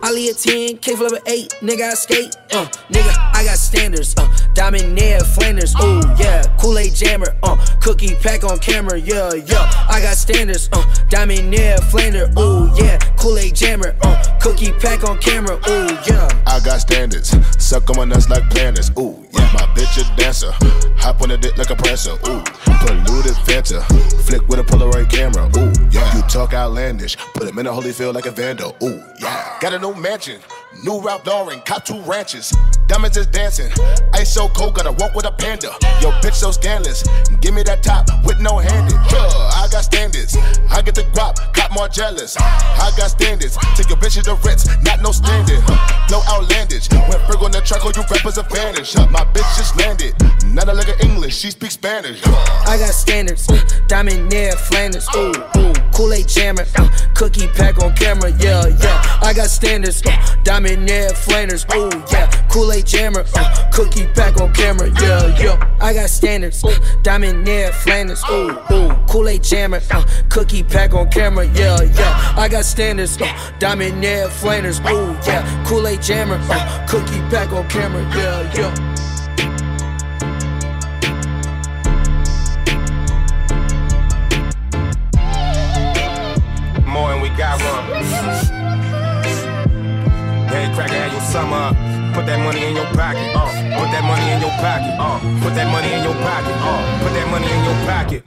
I leave a 10, K flip a 8. Nigga, I skate. Nigga, I got standards. Diamond, Ned Flanders. Ooh, yeah. Kool-Aid jammer. Cookie pack on camera. Yeah, yeah. I got standards. Diamond, Ned Flanders. Ooh, yeah. Kool-Aid jammer. Cookie pack on camera. Ooh, yeah. I got standards. Suck on my nuts like planners. Ooh, yeah. My bitch a dancer. Hop on the dick like a prancer. Ooh. Polluted Fanta. Flick with a Polaroid camera. Ooh, yeah. You talk outlandish. Put him in a holy field like a vandal. Ooh, yeah. Got a new mansion. New Ralph Lauren, cop 2 ranches. Diamonds is dancing. Ice so cold, gotta walk with a panda. Yo, bitch so scandalous. Give me that top with no handed. I got standards. I get the guap, got more jealous. I got standards. Take your bitches to rents, not no standing. No outlandish. When Frigo on the truck, all you rappers are vanish. My bitch just landed. Not a lick of English, she speaks Spanish. I got standards. Diamond near Flanders. Ooh, ooh. Kool-Aid jammer. Cookie pack on camera. Yeah, yeah. I got standards. Diamond Ned Flanders, ooh yeah. Kool-Aid jammer, cookie pack on camera, yeah, yeah. I got standards, Diamond Ned Flanders, ooh, ooh. Kool-Aid jammer, cookie pack on camera, yeah, yeah. I got standards, Diamond Ned Flanders, ooh yeah. Kool-Aid jammer, cookie pack on camera, yeah, yeah. More and we got one. Hey, cracker, have your summer up. Put that money in your pocket, put that money in your pocket, put that money in your pocket, put that money in your pocket,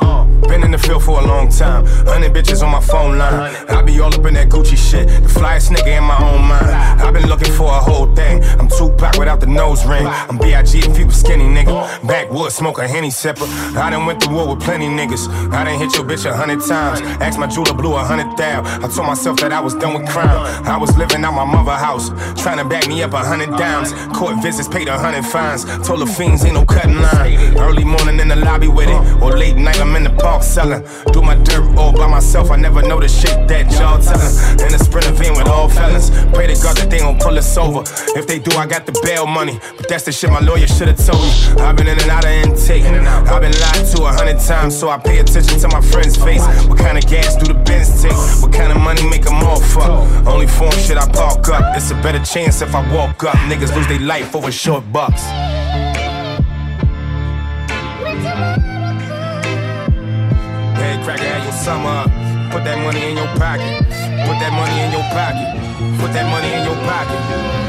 Been in the field for a long time. 100 bitches on my phone line. I be all up in that Gucci shit. The flyest nigga in my own mind. I been looking for a whole thing. I'm Tupac without the nose ring. I'm B.I.G. if you was skinny, nigga. Backwoods, smoke a Henny sipper. I done went through war with plenty niggas. I done hit your bitch 100 times. Asked my jeweler, blew 100 thou. I told myself that I was done with crime. I was living out my mother's house. Trying to back me up 100 dimes. Court visits, paid 100 fines. Told the fiends ain't no cutting line. Early morning in the lobby with it, or late night I'm in the park selling. Do my dirt all by myself. I never know the shit that y'all telling. In the sprinter van with all felons. Pray to God that they gon' pull us over. If they do, I got the bail money. But that's the shit my lawyer should've told me. I've been in and out of intake. I've been lied to 100 times, so I pay attention to my friend's face. What kind of gas do the Benz take? What kind of money make them all fuck? Only form shit I park up. It's a better chance if I walk up. Niggas lose their life over short bucks. Hey, cracker, have your summer up. Put that money in your pocket. Put that money in your pocket. Put that money in your pocket.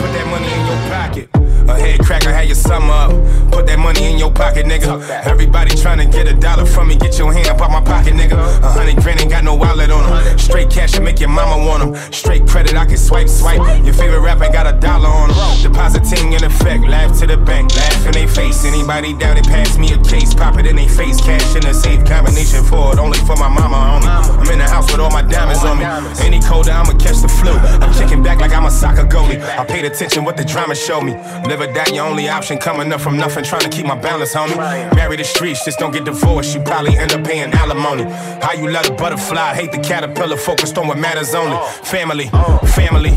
Put that money in your pocket. A head cracker, had your summer up. Put that money in your pocket, nigga. Everybody tryna get a dollar from me. Get your hand up out my pocket, nigga. 100 grand ain't got no wallet on them. Straight cash and make your mama want them. Straight credit, I can swipe, swipe. Your favorite rapper got a dollar on them. Depositing in effect, laugh to the bank. Laugh in they face, anybody doubt it, pass me a case. Pop it in they face, cash in a safe combination for it. Only for my mama only. I'm in the house with all my diamonds on me. Any colder, I'ma catch the flu. I'm kicking back like I'm a soccer goalie. I paid attention what the drama showed me. Never doubt your only option, coming up from nothing, trying to keep my balance, homie. Marry the streets, just don't get divorced, you probably end up paying alimony. How you love the butterfly, hate the caterpillar, focused on what matters only. Family, family,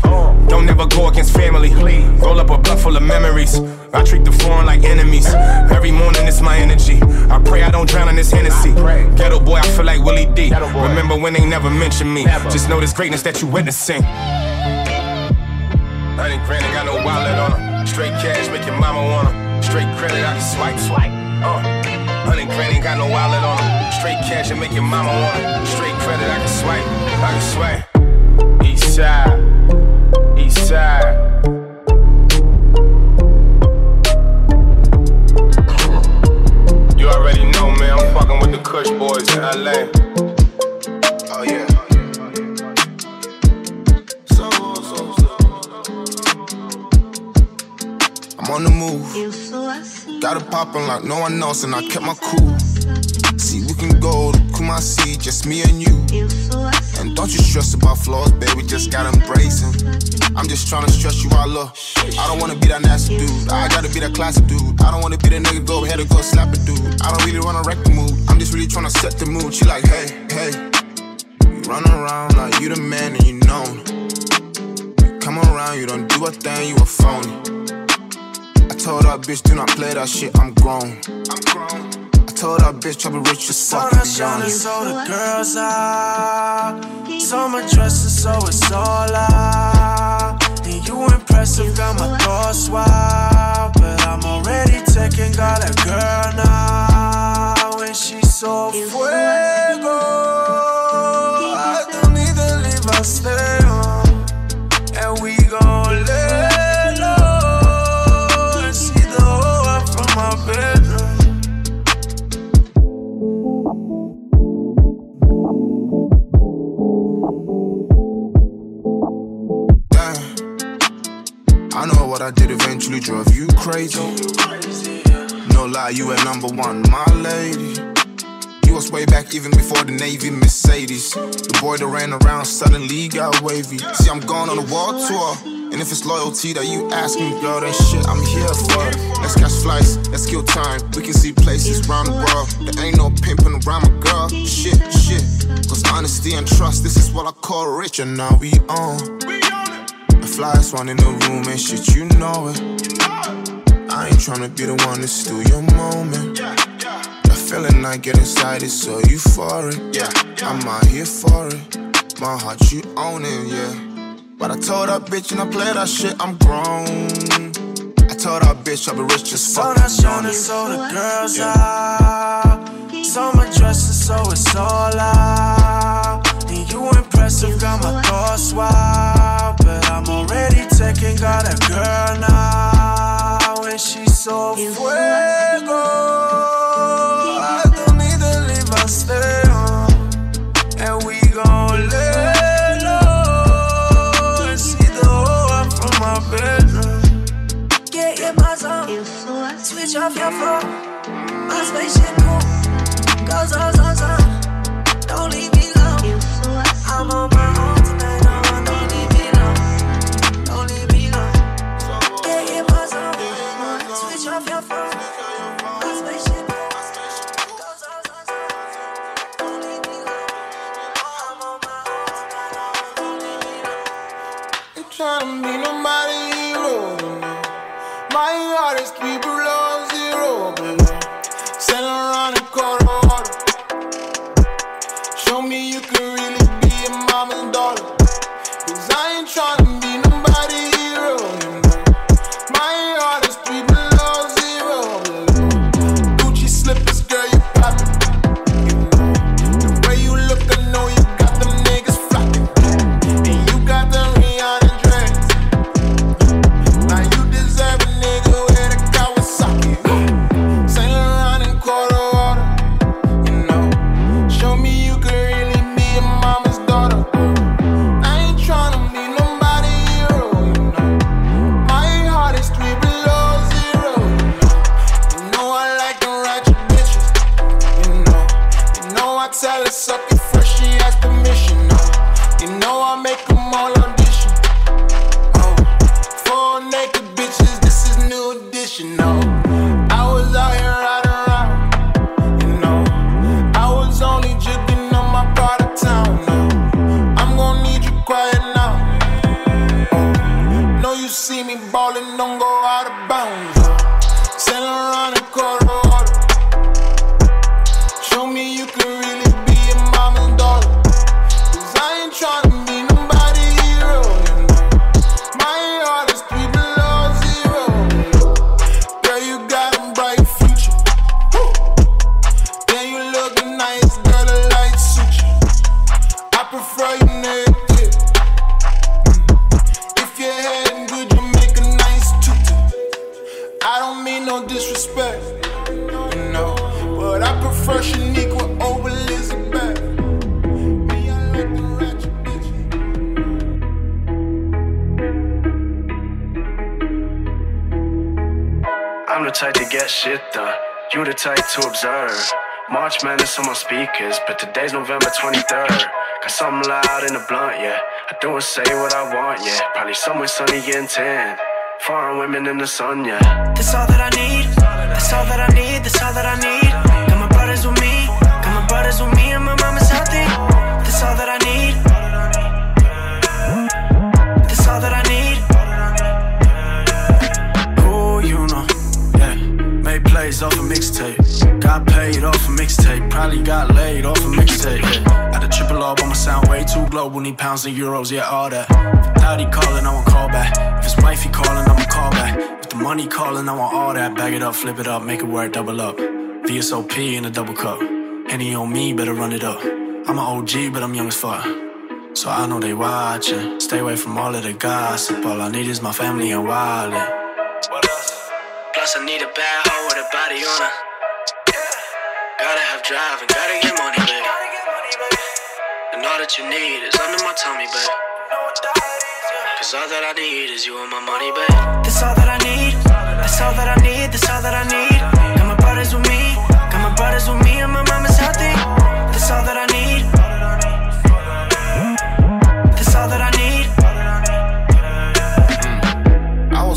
don't never go against family. Roll up a blunt full of memories, I treat the foreign like enemies. Every morning it's my energy, I pray I don't drown in this Hennessy. Ghetto boy, I feel like Willie D. Remember when they never mentioned me, just know this greatness that you witnessing. 100 grand ain't got no wallet on her. Straight cash, make your mama want them. Straight credit, I can swipe, swipe. 100 grand ain't got no wallet on them. Straight cash and make your mama want them. Straight credit, I can swipe, I can swipe. Eastside, Eastside. You already know, man, I'm fucking with the Kush boys in LA. Oh yeah. I'm on the move, got it poppin' like no one else, and I kept my cool. See, we can go to Kumasi, just me and you. And don't you stress about flaws, baby, just gotta embrace 'em. I'm just tryna stress you out, love. I don't wanna be that nasty dude, I gotta be that classic dude. I don't wanna be that nigga go ahead and go slap a dude. I don't really wanna wreck the mood, I'm just really tryna set the mood. She like, hey, hey, you run around like you the man and you known. You come around, you don't do a thing, you a phony. told that bitch, do not play that shit, I'm grown. I told that bitch, trouble rich yourself, I'm young. So the girls are, so much dressing, so it's all I. And you impressive, got my thoughts wild. But I'm already taking, got a girl now. And she's so fuego, I don't need to leave, I stay home. And we gon' live. What I did eventually drove you crazy. No lie, you were number one, my lady. You was way back even before the Navy Mercedes. The boy that ran around suddenly got wavy. See, I'm going on a world tour, and if it's loyalty that you ask me, girl, that shit I'm here for. Let's catch flights, let's kill time. We can see places round the world. There ain't no pimping around my girl. Shit. Cause honesty and trust, this is what I call rich, and now we on. Flyest one in the room and shit, you know it. I ain't tryna be the one to steal your moment. That feeling I get inside is so euphoric. I'm out here for it. My heart, you own it, yeah. But I told that bitch and I play that shit, I'm grown. I told that bitch I'll be rich as fuck. So the girls are, so much dressing, so it's all I. And you impressive, got my thoughts wild. But I'm already taking, got a girl now. And she's so fuego, I don't need to leave, I stay home. And we gon' lay low and see the whole world from my bedroom. Get in my zone, switch off your phone. My spaceship cool, goes on. Don't leave me alone, I'm on my own tonight. Tryna be nobody hero, you know. My heart is 3 below 0, baby. Send around and call the order. Show me you can really be a mama's daughter. Cause I ain't tryna be nobody hero, you know. My heart is 3 below 0, baby. Gucci slippers, girl, you poppin', you know. The way you look, I know you got them niggas flockin'. And you got them speakers, but today's November 23rd. Got something loud in the blunt, yeah. I do and say what I want, yeah. Probably somewhere sunny and tan. Foreign women in the sun, yeah. That's all that I need. That's all that I need. That's all that I need. Got my brothers with me. Got my brothers with me and my mama's healthy. That's all that I need. That's all that I need. Oh, you know. G's off a mixtape. Got paid off a mixtape. Probably got laid off a mixtape. Yeah. Had a triple R, but my sound way too global. Need pounds and euros, yeah, all that. If daddy calling, I want call back. If his wifey calling, I want call back. If the money calling, I want all that. Bag it up, flip it up, make it work, double up. VSOP in a double cup. Henny on me, better run it up. I'm an OG, but I'm young as fuck. So I know they watching. Stay away from all of the gossip. All I need is my family and wallet. What else? Plus I need a bad hoe with a body on her. Gotta have drive and gotta get money, baby. And all that you need is under my tummy, baby. Cause all that I need is you and my money, baby. That's all that I need. That's all that I need. That's all that I need. Got my brothers with me. Got my brothers with me and my mama's healthy. That's all that I need.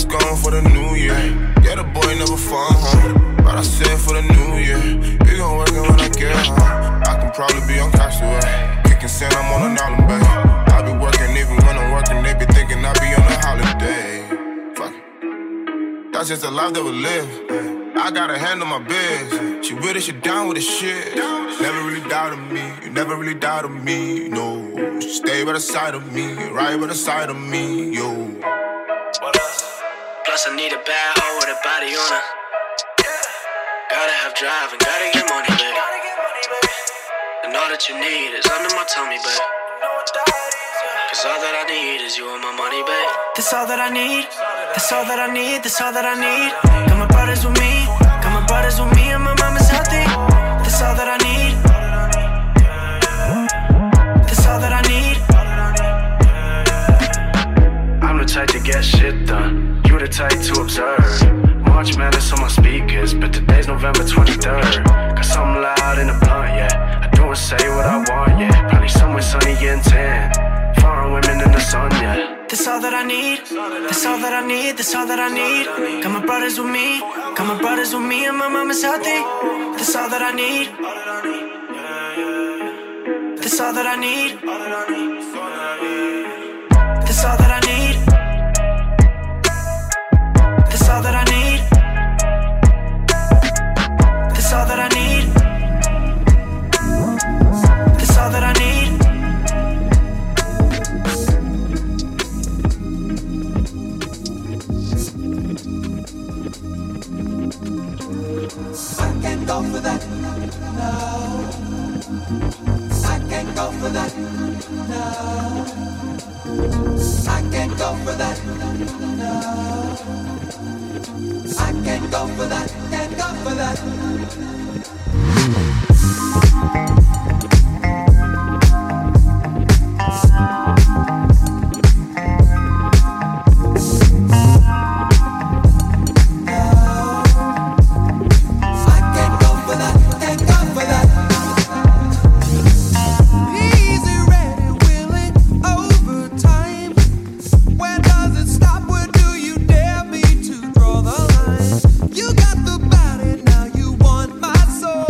Gone for the new year. Yeah, the boy never fun, huh? But I said for the new year, you gon' work it when I get home. I can probably be on castaway. Kicking sand, I'm on an island, babe. I be working even when I'm working. They be thinking I be on a holiday. Fuck it. That's just the life that we live. I gotta handle my biz. She with it, she down with the shit. Never really doubted me. You never really doubted me, no. She stay by the side of me. Right by the side of me, yo. Plus I need a bad hoe with a body on her. Gotta have drive and gotta get money, baby. And all that you need is under my tummy, baby. Cause all that I need is you and my money, baby. That's all that I need. That's all that I need. That's all that I need. Got my brothers with me. Got my brothers with me and my mama's healthy. That's all that I need. That's all that I need. I'm the type to get shit done. You the type to observe. March Madness on my speakers, but today's November 23rd. Cause I'm loud in the blunt, yeah. I do and say what I want, yeah. Probably somewhere sunny and tan. Foreign women in the sun, yeah. That's all that I need. That's all that I need. That's all that I need. Got my brothers with me. Got my brothers with me and my mama's healthy. That's all that I need. That's all that I need. That's all that I need. That's all that I need. That's all that I need. That's all that I need. I can't go for that, no. I can't go for that, no. I can't go for that, no. I can't go for that, can't go for that. You got the body, now you want my soul.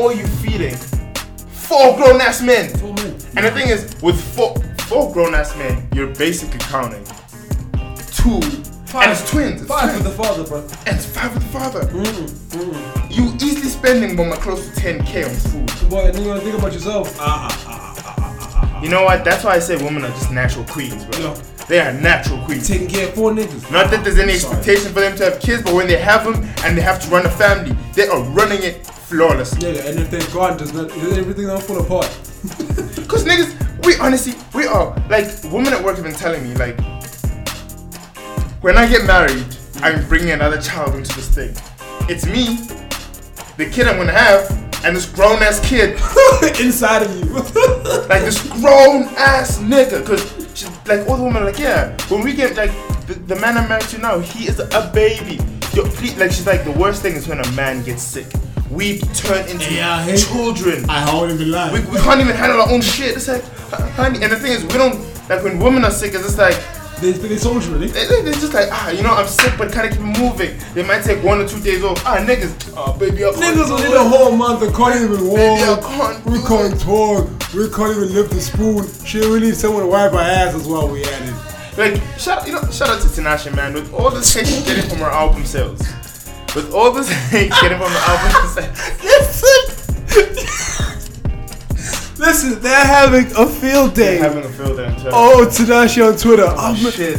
how are you feeling? Four grown ass men. And the thing is, with four grown ass men, you're basically counting two. Five. And it's twins. Five with the father, bro. And it's five with the father. You easily spending more close to 10K on food. Boy, and you gotta think about yourself. You know what? That's why I say women are just natural queens, bro. No. They are natural queens. Taking care of four niggas. Not that there's any expectation for them to have kids, but when they have them and they have to run a family, they are running it flawlessly. Yeah, and if they're gone, everything don't fall apart. Cause niggas, we are like women at work have been telling me like, when I get married, I'm bringing another child into this thing. It's me, the kid I'm gonna have, and this grown ass kid inside of you. Like this grown ass nigga. Cause she, like all the women are like, yeah, when we get like the man I'm married to now, he is a baby. Like she's like, the worst thing is when a man gets sick. We turn into children. I won't even lie. We can't even handle our own shit. It's like, honey. And the thing is, we don't like when women are sick. It's just like. They're soldier, really. They're just like, you know, I'm sick, but kind of keep moving. They might take 1 or 2 days off. Niggas, baby, I can't. Niggas will need a whole month. They can't even walk. Baby, I can't. We can't talk. We can't even lift the spoon. Shit, we need someone to wipe our asses while we at it. Like, shout out to Tinashe, man. With all this hate she's getting from her album sales. Listen, they're having a field day. Oh, Tinashe on Twitter.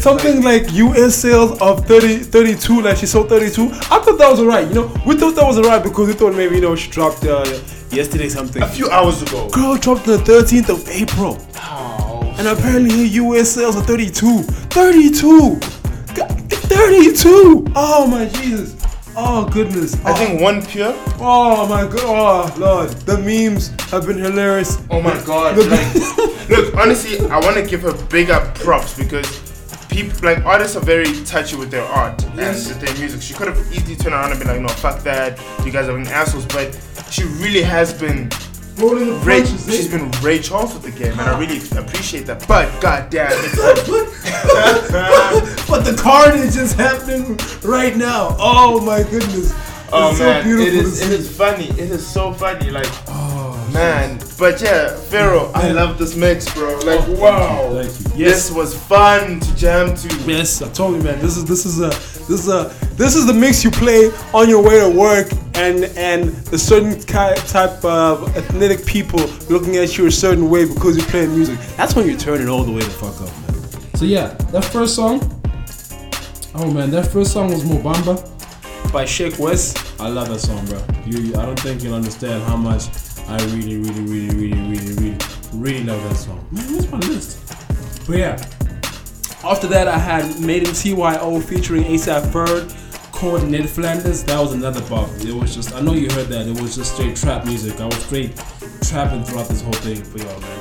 Something like US sales of 32, like she sold 32. I thought that was alright, you know. We thought that was alright because we thought maybe, you know, she dropped yesterday something. A few hours ago. Girl dropped on the 13th of April. Oh. And apparently her US sales are 32. 32! 32! Oh my Jesus. Oh goodness! I think one pure. Oh my god! Oh lord, the memes have been hilarious. Oh my god! Like, look, honestly, I want to give her bigger props because people, like artists, are very touchy with their art and with their music. She could have easily turned around and been like, "No, fuck that! You guys are being assholes." But she really has been rolling the punches. She's been rage off with the game, and I really appreciate that. But goddamn, but the carnage is happening right now. Oh my goodness! Oh man, it is funny. It is so funny. Like, oh man. Geez. But yeah, Pharaoh, I love this mix, bro. Like, wow. Thank you. Yes. This was fun to jam to. Yes, I told you, man. This is the mix you play on your way to work. And a certain type of ethnic people looking at you a certain way because you're playing music. That's when you turn it all the way the fuck up, man. So yeah, that first song was Mo Bamba by Sheck Wes. I love that song, bro. I don't think you'll understand how much I really love that song. Man, that's my list. But yeah, after that I had Made in TYO featuring A$AP Ferg. Called Ned Flanders, that was another bop. It was just, I know you heard that, it was just straight trap music. I was straight trapping throughout this whole thing for y'all, man.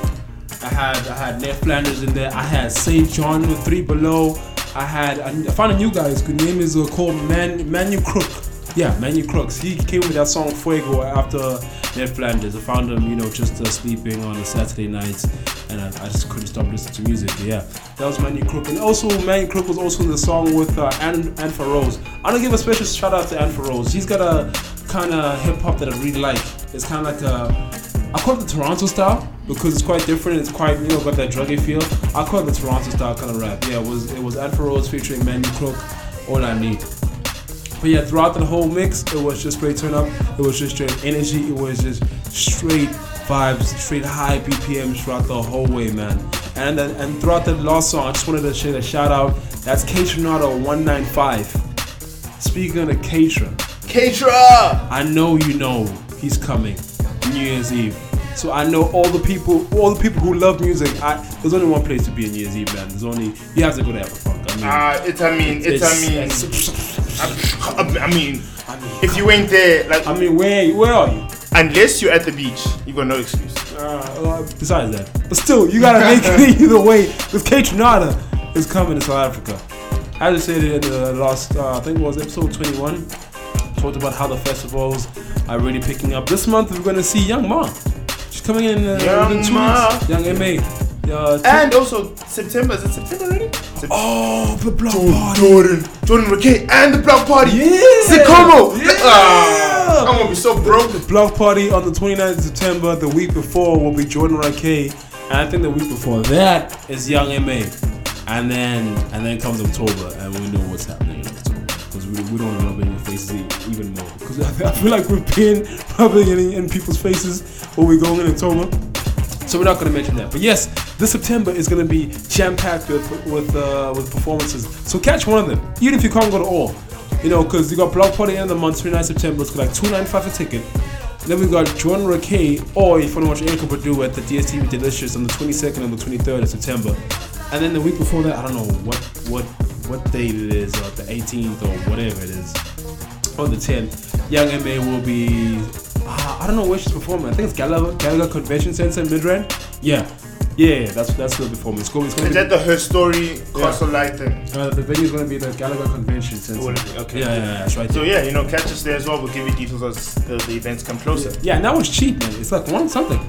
I had Ned Flanders in there. I had St. John with 3 Below. I found a new guy. His name is called Manny Crooks. Yeah, Manny Crooks. He came with that song Fuego after Ned Flanders. I found him, you know, just sleeping on a Saturday night, and I just couldn't stop listening to music. But yeah, that was Manny Crooks. And also Manny Crooks was also in the song with Ann Faroz. I'm gonna give a special shout out to Ann Faroz. She's got a kind of hip hop that I really like. It's kind of like I call it the Toronto style because it's quite different. It's quite, you know, got that druggy feel. I call it the Toronto style kind of rap. Yeah, it was Ann Faroz featuring Manny Crooks, All I Need. But yeah, throughout the whole mix, it was just straight turn up. It was just straight energy. It was just straight vibes, straight high BPMs throughout the whole way, man. And throughout the last song, I just wanted to share a shout out. That's Catronado 195. Speaking of Catra, I know you know he's coming New Year's Eve. So I know all the people who love music. There's only one place to be in New Year's Eve, man. There's only, you have to go to Afrofunk. If you ain't there, like, I mean, where are you? Unless you're at the beach, you got no excuse. Besides that, but still, you gotta make it either way. Because Catronado is coming to South Africa. I just said it in the last, I think it was episode 21. Talked about how the festivals are really picking up. This month we're gonna see Young Ma. She's coming in Young 2 weeks. Young Ma. And also September. Is it September already? Oh, the Block Party. Jordan Rakei and the Block Party. Yeah. Sicomo. Yeah. I'm gonna be so broke. Block Party on the 29th of September. The week before will be Jordan Rakei. And I think the week before that is Young Ma. And then comes October, and we know what's happening in October. Because we don't want to rub in your faces even more. Because I feel like we've been rubbing in people's faces when we're going in October. So we're not going to mention that. But yes, this September is going to be jam-packed with performances. So catch one of them, even if you can't go to all. You know, because you got Block Party in the month, 29 September, it's like $2.95 a ticket. And then we got Jordan Rakei, or if you want to watch Erica Badu at the DSTV Delicious on the 22nd and the 23rd of September. And then the week before that, I don't know what date it is, or the 18th or whatever it is, on the 10th, Young M.A. will be, I don't know where she's performing. I think it's Galaga Convention Center in Midrand. Yeah, that's the performance. Is that the History Castle Lighting? The venue is going to be the Galaga Convention Center. Okay. Yeah, that's right. So yeah, you know, catch us there as well. We'll give you details as the events come closer. Yeah, and that was cheap, man. It's like $1 something.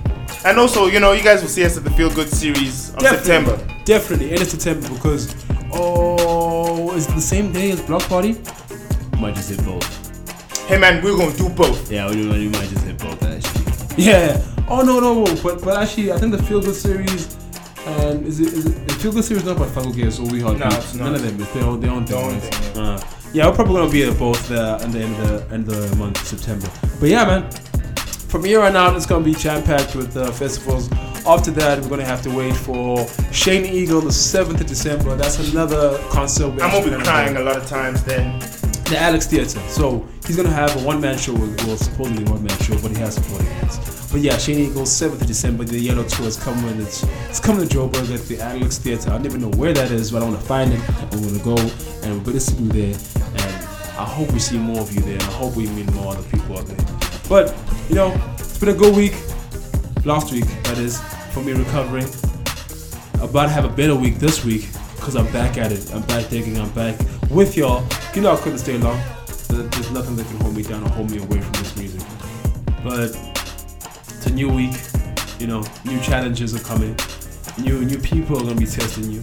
And also, you know, you guys will see us at the Feel Good series on September. Definitely, end of September, because it's the same day as Block Party. Might just hit both. Hey man, we're gonna do both. Yeah, we might just hit both actually. Yeah. Oh no, but actually I think the Feel Good series is it the Feel Good series not by Fuego Gears or We Hard Beat? No, it's not. None of them, but they're on different. Yeah, we're probably gonna be at both there and then the month of September. But yeah man, from here on out it's gonna be jam-packed with festivals. After that we're gonna have to wait for Shane Eagle the 7th of December. That's another concert. I'm gonna be crying a lot of times then. The Alex Theatre. So he's gonna have a one-man show, well supposedly one-man show, but he has supporting acts. But yeah, Shane Eagle, 7th of December, the Yellow Tour is coming. It's coming to Joburg at the Alex Theatre. I never know where that is, but I want to find it. I want to go, and we're going to see you there. And I hope we see more of you there, and I hope we meet more other people out there. But, you know, it's been a good week. Last week, that is, for me recovering. I'm about to have a better week this week, because I'm back at it. I'm back digging, I'm back with y'all. You know I couldn't stay long. There's nothing that can hold me down or hold me away from this music. But it's a new week, you know, new challenges are coming, new people are going to be testing you,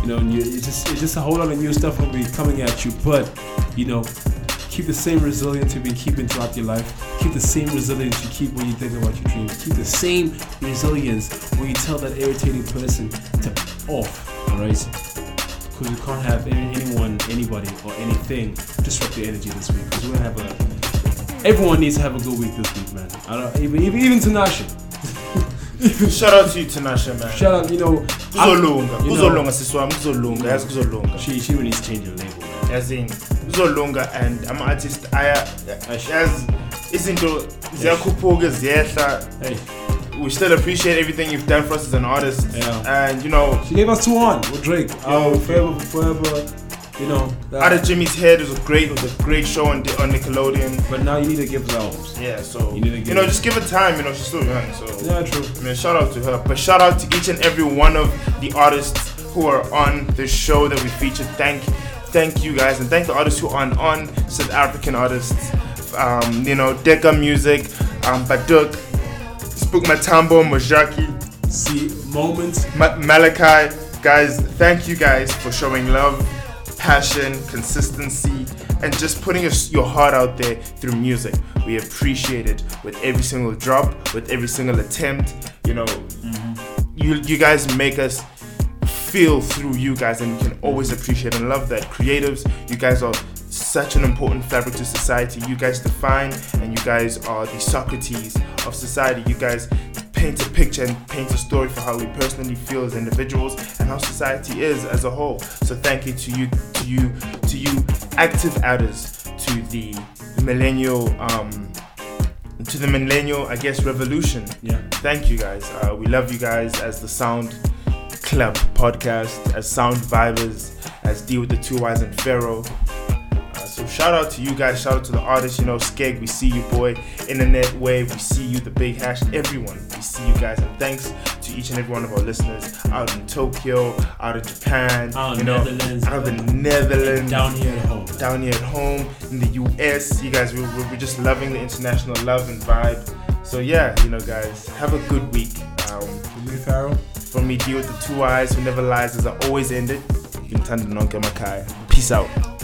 you know, it's just a whole lot of new stuff going to be coming at you, but, you know, keep the same resilience you've been keeping throughout your life, keep the same resilience you keep when you think about your dreams, keep the same resilience when you tell that irritating person to off, alright, because you can't have anyone, anybody, or anything disrupt your energy this week, because we're going to have a... Everyone needs to have a good week this week, man. I don't, even Tinashe. Shout out to you, Tinashe, man. Shout out, you know. Kuzolunga. She really needs to change her label, man. As in, Kuzolunga and I'm an artist. We still appreciate everything you've done for us as an artist. Yeah. And, you know. She gave us 2 on with Drake. Forever. You know, Out of Jimmy's Head was a great show on Nickelodeon. But now you need to give her albums. Yeah, so just give her time. You know, she's still young. So yeah, true. I mean, shout out to her, but shout out to each and every one of the artists who are on the show that we featured. Thank you guys, and thank the artists who are on South African artists. You know, Digga Music, Batuk, Spoek Mathambo, Mojaki, See Moments, Malachi. Guys, thank you guys for showing love, passion, consistency, and just putting your heart out there through music. We appreciate it with every single drop, with every single attempt. You know, you guys make us feel through you guys, and you can always appreciate and love that. Creatives, you guys are such an important fabric to society. You guys define, and you guys are the Socrates of society. You guys paint a picture and paint a story for how we personally feel as individuals and how society is as a whole. So thank you to you active artists, to the millennial I guess revolution. Yeah. Thank you guys. We love you guys as the Sound Club podcast, as Sound Vibers, as D with the 2 Y's and Pharaoh. So shout out to you guys, shout out to the artists, you know, Skeg, we see you boy, Internet Wave, we see you, The Big Hash, everyone, we see you guys, and thanks to each and every one of our listeners out in Tokyo, out of Japan, out of the Netherlands, down here at home, in the US, you guys, we're just loving the international love and vibe. So yeah, you know guys, have a good week. From me, Pharaoh. From me, D with the 2 Y's, who never lies, as I always end it. Peace out.